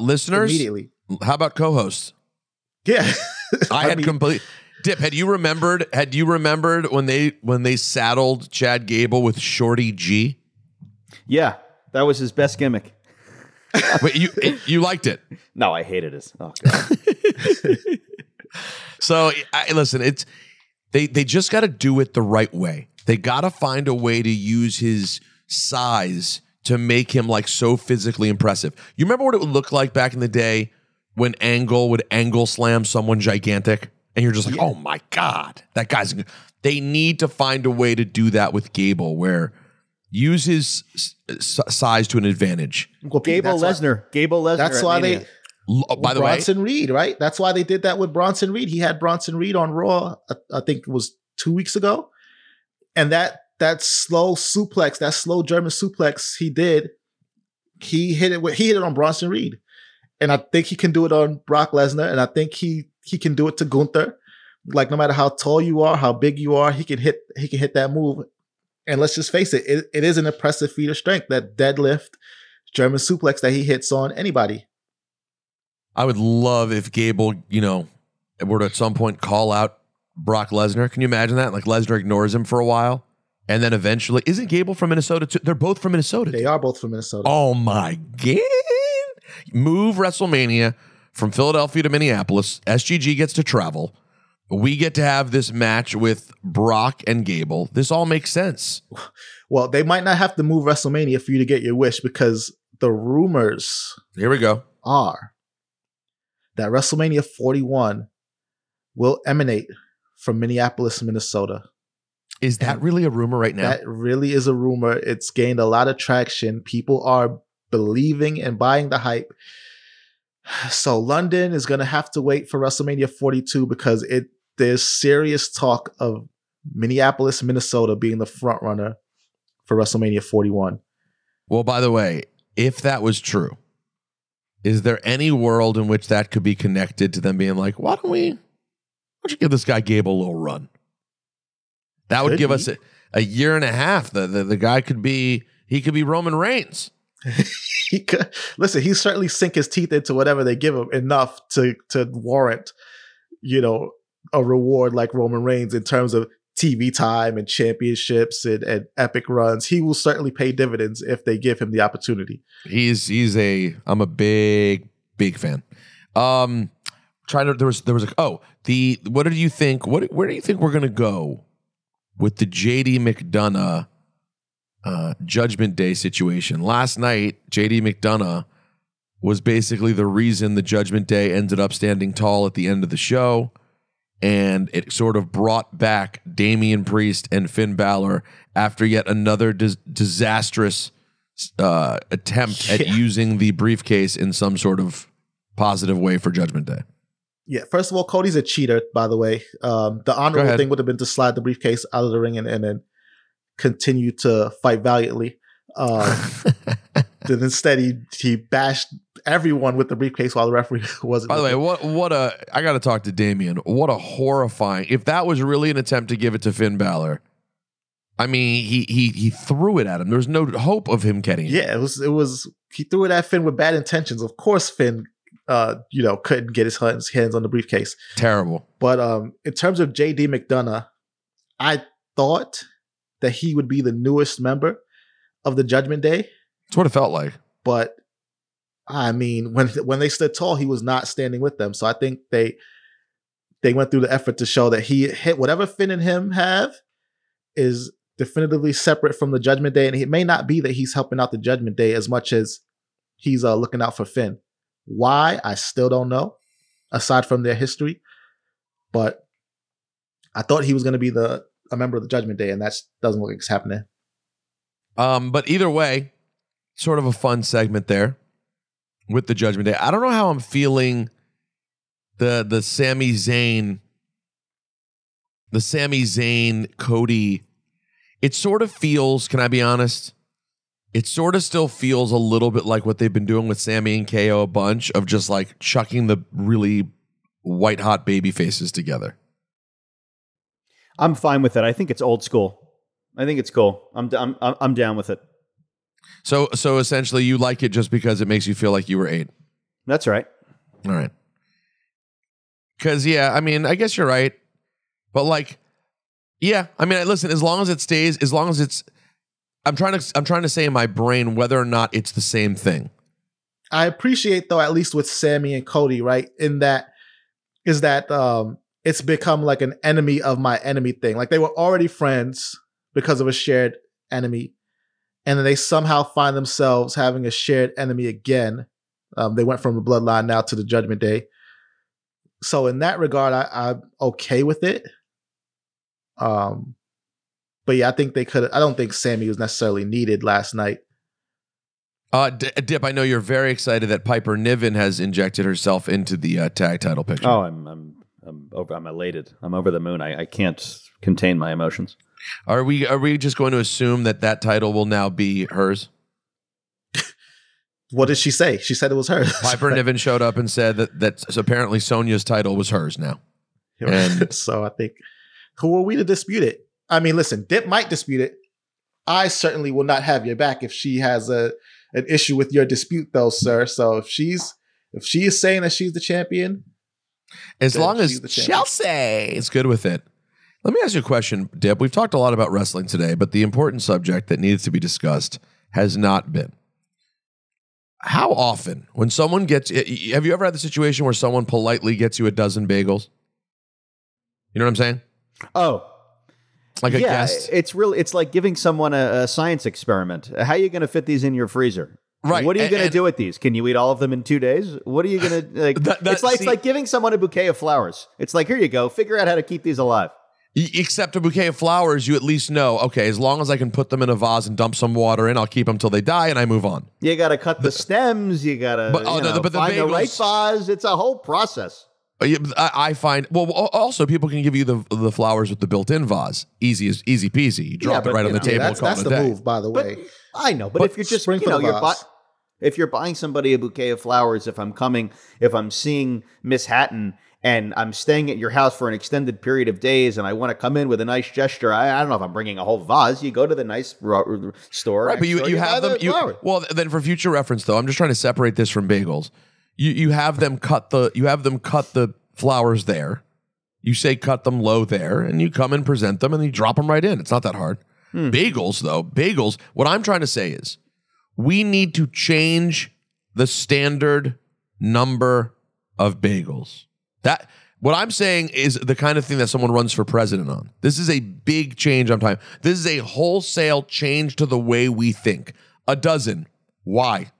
Listeners, immediately. How about co-hosts? Yeah, Dip, had you remembered when they saddled Chad Gable with Shorty G? Yeah, that was his best gimmick. But you liked it? No, I hated it. Oh god. So listen, it's they just got to do it the right way. They got to find a way to use his size to make him like so physically impressive. You remember what it would look like back in the day when Angle would angle slam someone gigantic and you're just like, oh my God, that guy's, they need to find a way to do that with Gable where use his size to an advantage. Well, Gable Lesnar. That's why Mania. By the way, Bronson Reed, right? That's why they did that with Bronson Reed. He had Bronson Reed on Raw, I think it was 2 weeks ago. And that slow German suplex he did, he hit it on Bronson Reed. And I think he can do it on Brock Lesnar. And I think he can do it to Gunther. Like, no matter how tall you are, how big you are, he can hit that move. And let's just face it, it is an impressive feat of strength, that deadlift German suplex that he hits on anybody. I would love if Gable, were to at some point call out Brock Lesnar. Can you imagine that? Like, Lesnar ignores him for a while. And then eventually, isn't Gable from Minnesota too? They're both from Minnesota. They are both from Minnesota. Oh my God. Move WrestleMania from Philadelphia to Minneapolis. SGG gets to travel. We get to have this match with Brock and Gable. This all makes sense. Well, they might not have to move WrestleMania for you to get your wish, because the rumors are that WrestleMania 41 will emanate from Minneapolis, Minnesota. Is that really a rumor right now? That really is a rumor. It's gained a lot of traction. People are believing and buying the hype. So London is going to have to wait for WrestleMania 42 because there's serious talk of Minneapolis, Minnesota being the front runner for WrestleMania 41. Well, by the way, if that was true, is there any world in which that could be connected to them being like, why don't you give this guy Gable a little run? That would give us a year and a half. The guy could be Roman Reigns. He could, listen, he certainly sink his teeth into whatever they give him enough to warrant, you know, a reward like Roman Reigns in terms of TV time and championships and epic runs. He will certainly pay dividends if they give him the opportunity. I'm a big fan. Where do you think we're gonna go with the JD McDonough Judgment Day situation? Last night, JD McDonough was basically the reason the Judgment Day ended up standing tall at the end of the show. And it sort of brought back Damian Priest and Finn Balor after yet another disastrous attempt at using the briefcase in some sort of positive way for Judgment Day. Yeah, first of all, Cody's a cheater, by the way. The honorable thing would have been to slide the briefcase out of the ring and then continue to fight valiantly. Then instead, he bashed everyone with the briefcase while the referee wasn't. By the way, I got to talk to Damian. What a horrifying! If that was really an attempt to give it to Finn Balor, I mean, he threw it at him. There was no hope of him getting it. Yeah, it was. He threw it at Finn with bad intentions. Of course, Finn, couldn't get his hands on the briefcase. Terrible. But in terms of JD McDonough, I thought that he would be the newest member of the Judgment Day. It's what it felt like. But I mean, when they stood tall, he was not standing with them. So I think they went through the effort to show that he hit whatever Finn and him have is definitively separate from the Judgment Day. And it may not be that he's helping out the Judgment Day as much as he's looking out for Finn. Why? I still don't know, aside from their history. But I thought he was going to be a member of the Judgment Day, and that doesn't look like it's happening. But either way, sort of a fun segment there with the Judgment Day. I don't know how I'm feeling the Sami Zayn Cody. It sort of feels, can I be honest? It sort of still feels a little bit like what they've been doing with Sami and KO a bunch of just like chucking the really white hot baby faces together. I'm fine with it. I think it's old school. I think it's cool. I'm down with it. So essentially you like it just because it makes you feel like you were 8. That's right. All right. Because, yeah, I mean, I guess you're right. But like, yeah, I mean, listen, as long as it stays, as long as it's, I'm trying to say in my brain whether or not it's the same thing. I appreciate though, at least with Sami and Cody, right? In that, is that it's become like an enemy of my enemy thing. Like they were already friends because of a shared enemy. And then they somehow find themselves having a shared enemy again. They went from the bloodline now to the Judgment Day. So in that regard, I'm okay with it. But yeah, I think they could. I don't think Sami was necessarily needed last night. Dip, I know you're very excited that Piper Niven has injected herself into the tag title picture. Oh, I'm elated. I'm over the moon. I can't contain my emotions. Are we just going to assume that title will now be hers? What did she say? She said it was hers. Piper Niven showed up and said that apparently Sonya's title was hers now. And so I think, who are we to dispute it? I mean, listen, Dip might dispute it. I certainly will not have your back if she has an issue with your dispute, though, sir. So if she is saying that she's the champion, as long as Chelsea is good with it. Let me ask you a question, Dip. We've talked a lot about wrestling today, but the important subject that needs to be discussed has not been. How often, when someone gets... Have you ever had the situation where someone politely gets you a dozen bagels? You know what I'm saying? Oh. Like a guest? It's like giving someone a science experiment. How are you going to fit these in your freezer? Right. What are you going to do with these? Can you eat all of them in 2 days? What are you going to... it's like giving someone a bouquet of flowers. It's like, here you go. Figure out how to keep these alive. Except a bouquet of flowers, you at least know, okay, as long as I can put them in a vase and dump some water in, I'll keep them till they die and I move on. You got to cut the stems. You got to find the right vase. It's a whole process. I find, well, also people can give you the flowers with the built-in vase. Easy peasy. You drop it right on the table. That's the move, by the way. But I know, but if you're just, you know, your body. If you're buying somebody a bouquet of flowers, if I'm seeing Miss Hatton and I'm staying at your house for an extended period of days and I want to come in with a nice gesture, I don't know if I'm bringing a whole vase. You go to the nice store. Right, but you have them. Well, then for future reference, though, I'm just trying to separate this from bagels. You have them cut the flowers there. You say cut them low there, and you come and present them, and you drop them right in. It's not that hard. Bagels, though, what I'm trying to say is we need to change the standard number of bagels. That what I'm saying is the kind of thing that someone runs for president on. This is a big change on time. This is a wholesale change to the way we think. A dozen. Why?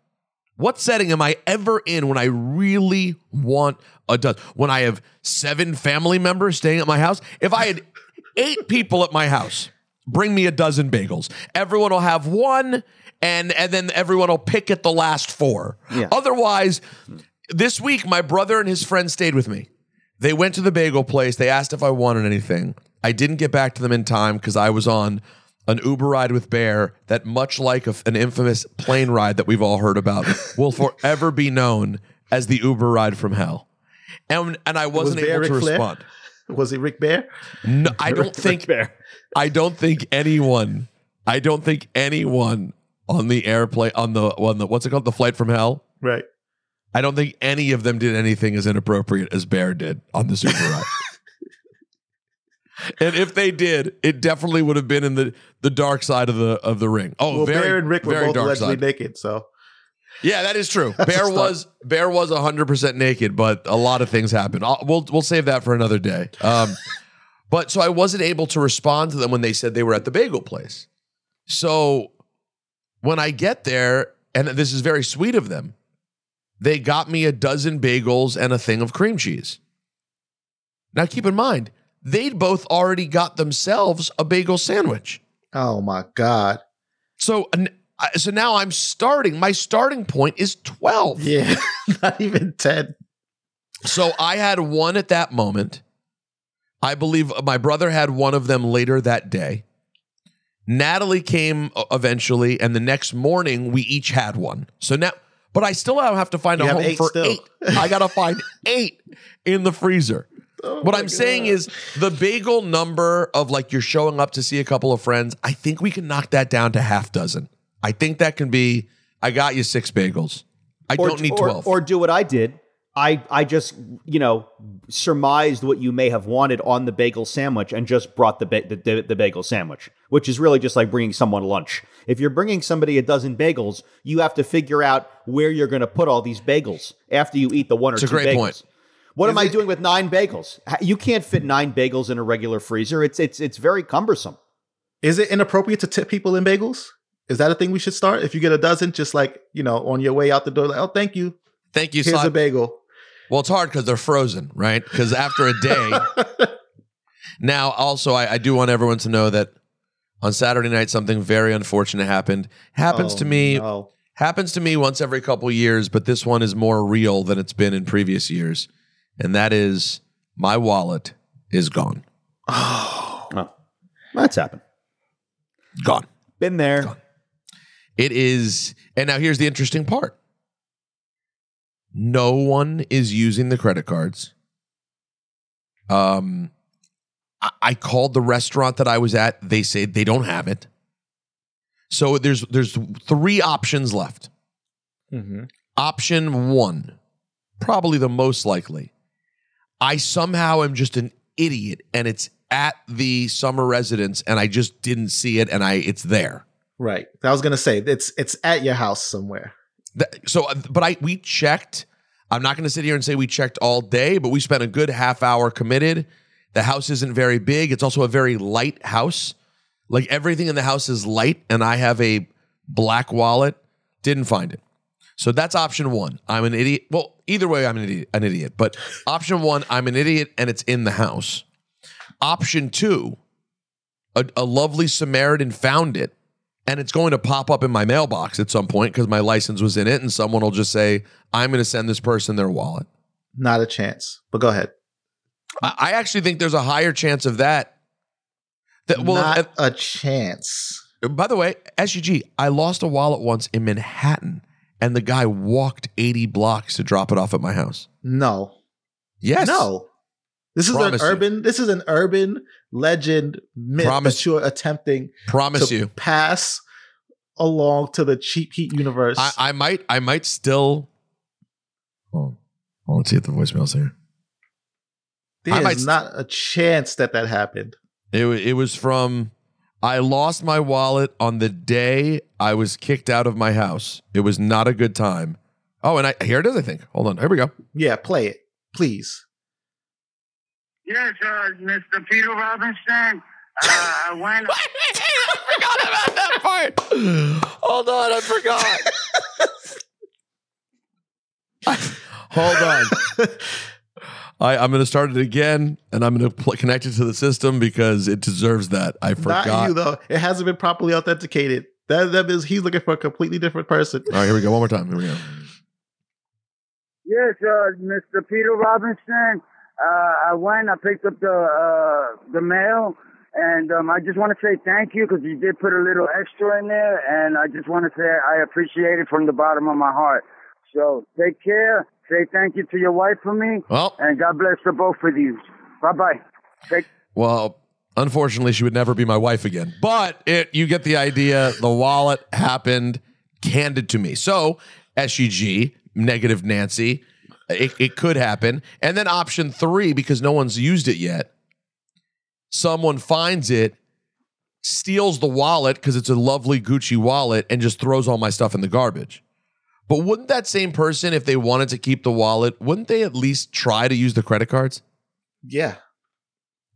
What setting am I ever in when I really want a dozen? When I have 7 family members staying at my house? If I had 8 people at my house, bring me a dozen bagels. Everyone will have one, and then everyone will pick at the last 4. Yeah. Otherwise, this week, my brother and his friend stayed with me. They went to the bagel place. They asked if I wanted anything. I didn't get back to them in time because I was on an Uber ride with Bear that, much like an infamous plane ride that we've all heard about, will forever be known as the Uber ride from hell. And I wasn't able to respond. Was he Rick Bear? No, I don't think Bear. I don't think anyone on the airplane on the what's it called? The flight from hell. Right. I don't think any of them did anything as inappropriate as Bear did on the Super Ride. And if they did, it definitely would have been in the dark side of the ring. Oh, well, very, Bear and Rick were both allegedly naked, so yeah, that is true. Bear was 100% naked, but a lot of things happened. We'll save that for another day. But so I wasn't able to respond to them when they said they were at the bagel place. So when I get there, and this is very sweet of them, they got me a dozen bagels and a thing of cream cheese. Now keep in mind, they'd both already got themselves a bagel sandwich. Oh my God. So now I'm starting. My starting point is 12. Yeah, not even 10. So I had one at that moment. I believe my brother had one of them later that day. Natalie came eventually, and the next morning we each had one. So now, but I still have to find a home for 8. I got to find 8 in the freezer. Oh, what I'm saying is the bagel number of like you're showing up to see a couple of friends, I think we can knock that down to 6. I think that can be, I got you 6 bagels. Don't need 12. Or do what I did. I just, surmised what you may have wanted on the bagel sandwich and just brought the bagel sandwich, which is really just like bringing someone lunch. If you're bringing somebody a dozen bagels, you have to figure out where you're going to put all these bagels after you eat the one or 2 bagels. It's a great point. What am I doing with 9 bagels? You can't fit 9 bagels in a regular freezer. It's very cumbersome. Is it inappropriate to tip people in bagels? Is that a thing we should start? If you get a dozen, just like, on your way out the door, like, oh, thank you. Thank you. Here's a bagel. Well, it's hard because they're frozen, right? Because after a day. Now, also, I do want everyone to know that on Saturday night, something very unfortunate happened. Happens to me once every couple years, but this one is more real than it's been in previous years. And that is my wallet is gone. Oh, that's happened. Gone. Been there. Gone. It is. And now here's the interesting part. No one is using the credit cards. I called the restaurant that I was at. They say they don't have it. So there's 3 options left. Mm-hmm. Option 1, probably the most likely. I somehow am just an idiot, and it's at the summer residence, and I just didn't see it, and it's there. Right. I was gonna say it's at your house somewhere. But we checked. I'm not going to sit here and say we checked all day, but we spent a good half hour committed. The house isn't very big. It's also a very light house. Like everything in the house is light, and I have a black wallet. Didn't find it. So that's option 1. I'm an idiot. Well, either way, I'm an idiot. But option 1, I'm an idiot, and it's in the house. Option 2, a lovely Samaritan found it. And it's going to pop up in my mailbox at some point because my license was in it, and someone will just say, I'm going to send this person their wallet. Not a chance, but go ahead. I actually think there's a higher chance of that. Not a chance. By the way, SUG, I lost a wallet once in Manhattan, and the guy walked 80 blocks to drop it off at my house. No. Yes. No. This is This is an urban legend myth that you're attempting to pass along to the cheap heat universe. I might still. Let's see if the voicemail's here. There's not a chance that happened. It was from, I lost my wallet on the day I was kicked out of my house. It was not a good time. Oh, and here it is, I think. Hold on. Here we go. Yeah, play it, please. Yes, Mr. Peter Robinson. I went. I forgot about that part. Hold on, I forgot. Hold on. I'm going to start it again, and I'm going to connect it to the system because it deserves that. I forgot. Not you, though. It hasn't been properly authenticated. That means he's looking for a completely different person. All right, here we go. One more time. Here we go. Yes, Mr. Peter Robinson. I went. I picked up the mail, and I just want to say thank you because you did put a little extra in there, and I just want to say I appreciate it from the bottom of my heart. So take care. Say thank you to your wife for me, and God bless the both of you. Bye-bye. Well, unfortunately, she would never be my wife again. But you get the idea. The wallet happened, handed to me. So, SEG, negative Nancy, it could happen. And then option 3, because no one's used it yet, someone finds it, steals the wallet because it's a lovely Gucci wallet, and just throws all my stuff in the garbage. But wouldn't that same person, if they wanted to keep the wallet, wouldn't they at least try to use the credit cards? Yeah.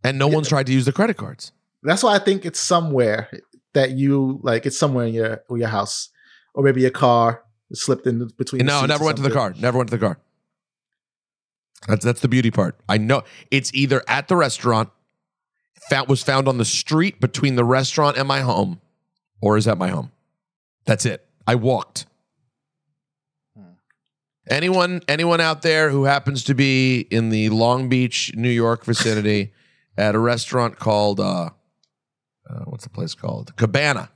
And no one's tried to use the credit cards. That's why I think it's somewhere that you, like, it's somewhere in your house. Or maybe your car slipped in between. No, never went to the car. Never went to the car. That's the beauty part. I know. It's either at the restaurant, was found on the street between the restaurant and my home, or is at my home. That's it. I walked. Anyone out there who happens to be in the Long Beach, New York vicinity at a restaurant called, what's the place called? Cabana.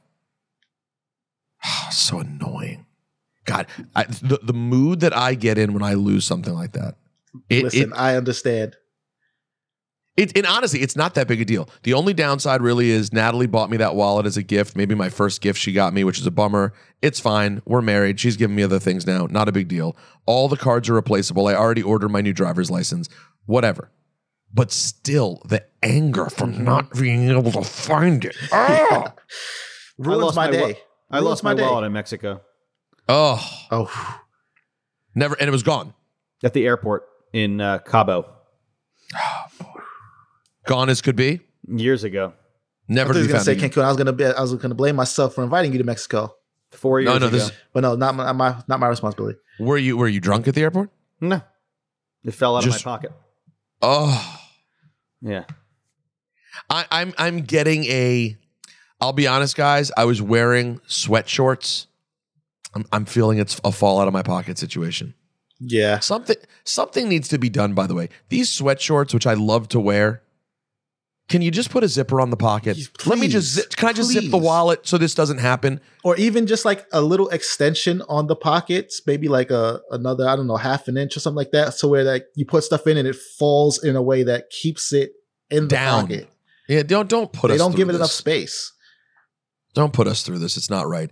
Oh, so annoying. God, the mood that I get in when I lose something like that. Listen, I understand. And honestly, it's not that big a deal. The only downside really is Natalie bought me that wallet as a gift. Maybe my first gift she got me, which is a bummer. It's fine. We're married. She's giving me other things now. Not a big deal. All the cards are replaceable. I already ordered my new driver's license. Whatever. But still, the anger from not being able to find it. Oh! Ruins my day. I lost my wallet in Mexico. Oh. Never. And it was gone. At the airport in Cabo. Oh, boy. Gone as could be years ago. Never. I was going to say Cancun. I was going to blame myself for inviting you to Mexico 4 years ago. But no, not my responsibility. Were you drunk at the airport? No, it fell out of my pocket. Oh, yeah. I'm getting a. I'll be honest, guys. I was wearing sweat shorts. I'm feeling it's a fall out of my pocket situation. Yeah. Something needs to be done. By the way, these sweat shorts, which I love to wear. Can you just put a zipper on the pocket? Please, let me just zip. Can I just zip the wallet so this doesn't happen? Or even just like a little extension on the pockets, maybe like another, I don't know, half an inch or something like that. So where like you put stuff in and it falls in a way that keeps it in the pocket. Yeah, don't put us through this. They don't give it enough space. Don't put us through this. It's not right.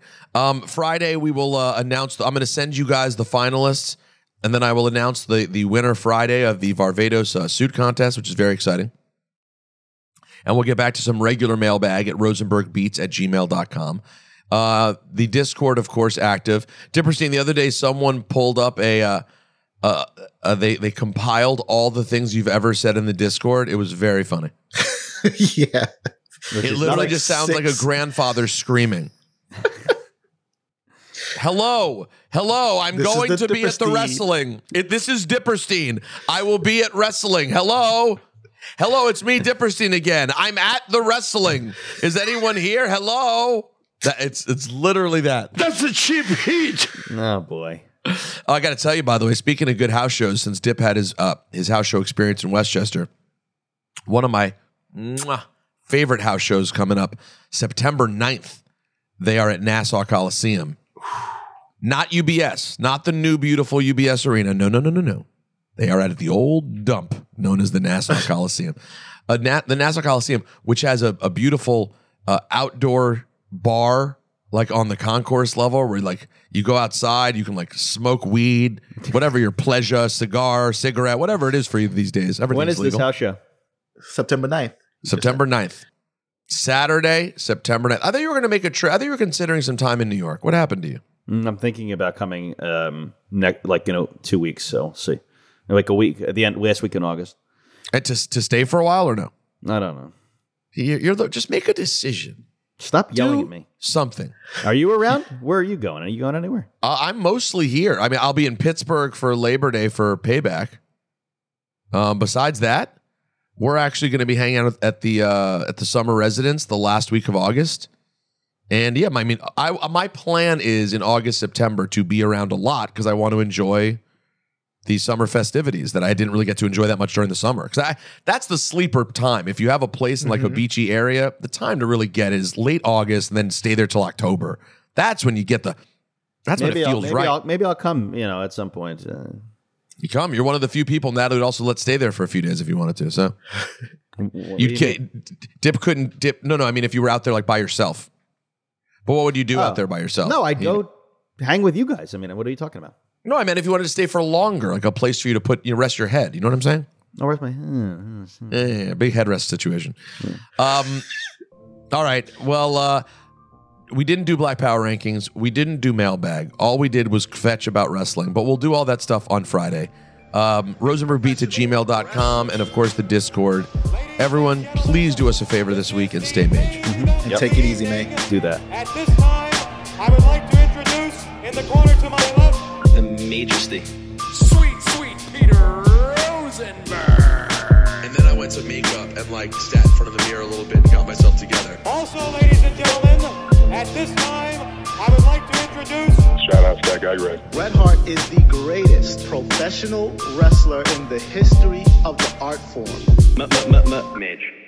Friday we will announce. I'm going to send you guys the finalists, and then I will announce the winner Friday of the Varvatos suit contest, which is very exciting. And we'll get back to some regular mailbag at rosenbergbeats@gmail.com. The Discord, of course, active. Dipperstein, the other day, someone pulled up a... they compiled all the things you've ever said in the Discord. It was very funny. Yeah. It literally just sounds like a grandfather screaming. Hello, I'm going to be at the wrestling. This is Dipperstein. I will be at wrestling. Hello, it's me, Dipperstein again. I'm at the wrestling. Is anyone here? Hello. It's literally that. That's the cheap heat. Oh, boy. I got to tell you, by the way, speaking of good house shows, since Dip had his house show experience in Westchester, one of my favorite house shows coming up, September 9th, they are at Nassau Coliseum. Not UBS, not the new beautiful UBS Arena. No, no, no, no, no. They are at the old dump known as the Nassau Coliseum. The Nassau Coliseum, which has a beautiful outdoor bar, like on the concourse level, where like you go outside, you can like smoke weed, whatever your pleasure, cigar, cigarette, whatever it is for you these days. When is legal. This house show? September 9th. September 9th. Saturday, September 9th. I thought you were going to make a trip. I thought you were considering some time in New York. What happened to you? I'm thinking about coming 2 weeks. So we'll see. Like a week at the end, last week in August. And to stay for a while or no? I don't know. Just make a decision. Stop yelling at me. Something. Are you around? Where are you going? Are you going anywhere? I'm mostly here. I mean, I'll be in Pittsburgh for Labor Day for Payback. Besides that, we're actually going to be hanging out at the summer residence the last week of August. And yeah, I mean, my plan is in August, September to be around a lot because I want to enjoy the summer festivities that I didn't really get to enjoy that much during the summer. Because that's the sleeper time. If you have a place in like a beachy area, the time to really get is late August and then stay there till October. That's when you get right. Maybe I'll come, at some point. You come. You're one of the few people now that would also let stay there for a few days if you wanted to. So Dip couldn't. No. I mean, if you were out there like by yourself. But what would you do out there by yourself? No, I'd go hang with you guys. I mean, what are you talking about? No, I mean, if you wanted to stay for longer, like a place for you to rest your head. You know what I'm saying? I'll rest my head. Yeah, big head rest situation. Yeah. All right. Well, we didn't do Black Power rankings. We didn't do mailbag. All we did was fetch about wrestling. But we'll do all that stuff on Friday. RosenbergBeats@gmail.com and, of course, the Discord. Everyone, please do us a favor this week and stay mage. And take it easy, mate. Do that. At this time, I would like to introduce in the corner to my left, the Majesty. Sweet Peter Rosenberg. And then I went to makeup and, sat in front of the mirror a little bit and got myself together. Also, ladies and gentlemen, at this time, I would like to introduce... Shout out to that guy, Red. Red Hart is the greatest professional wrestler in the history of the art form. Midge.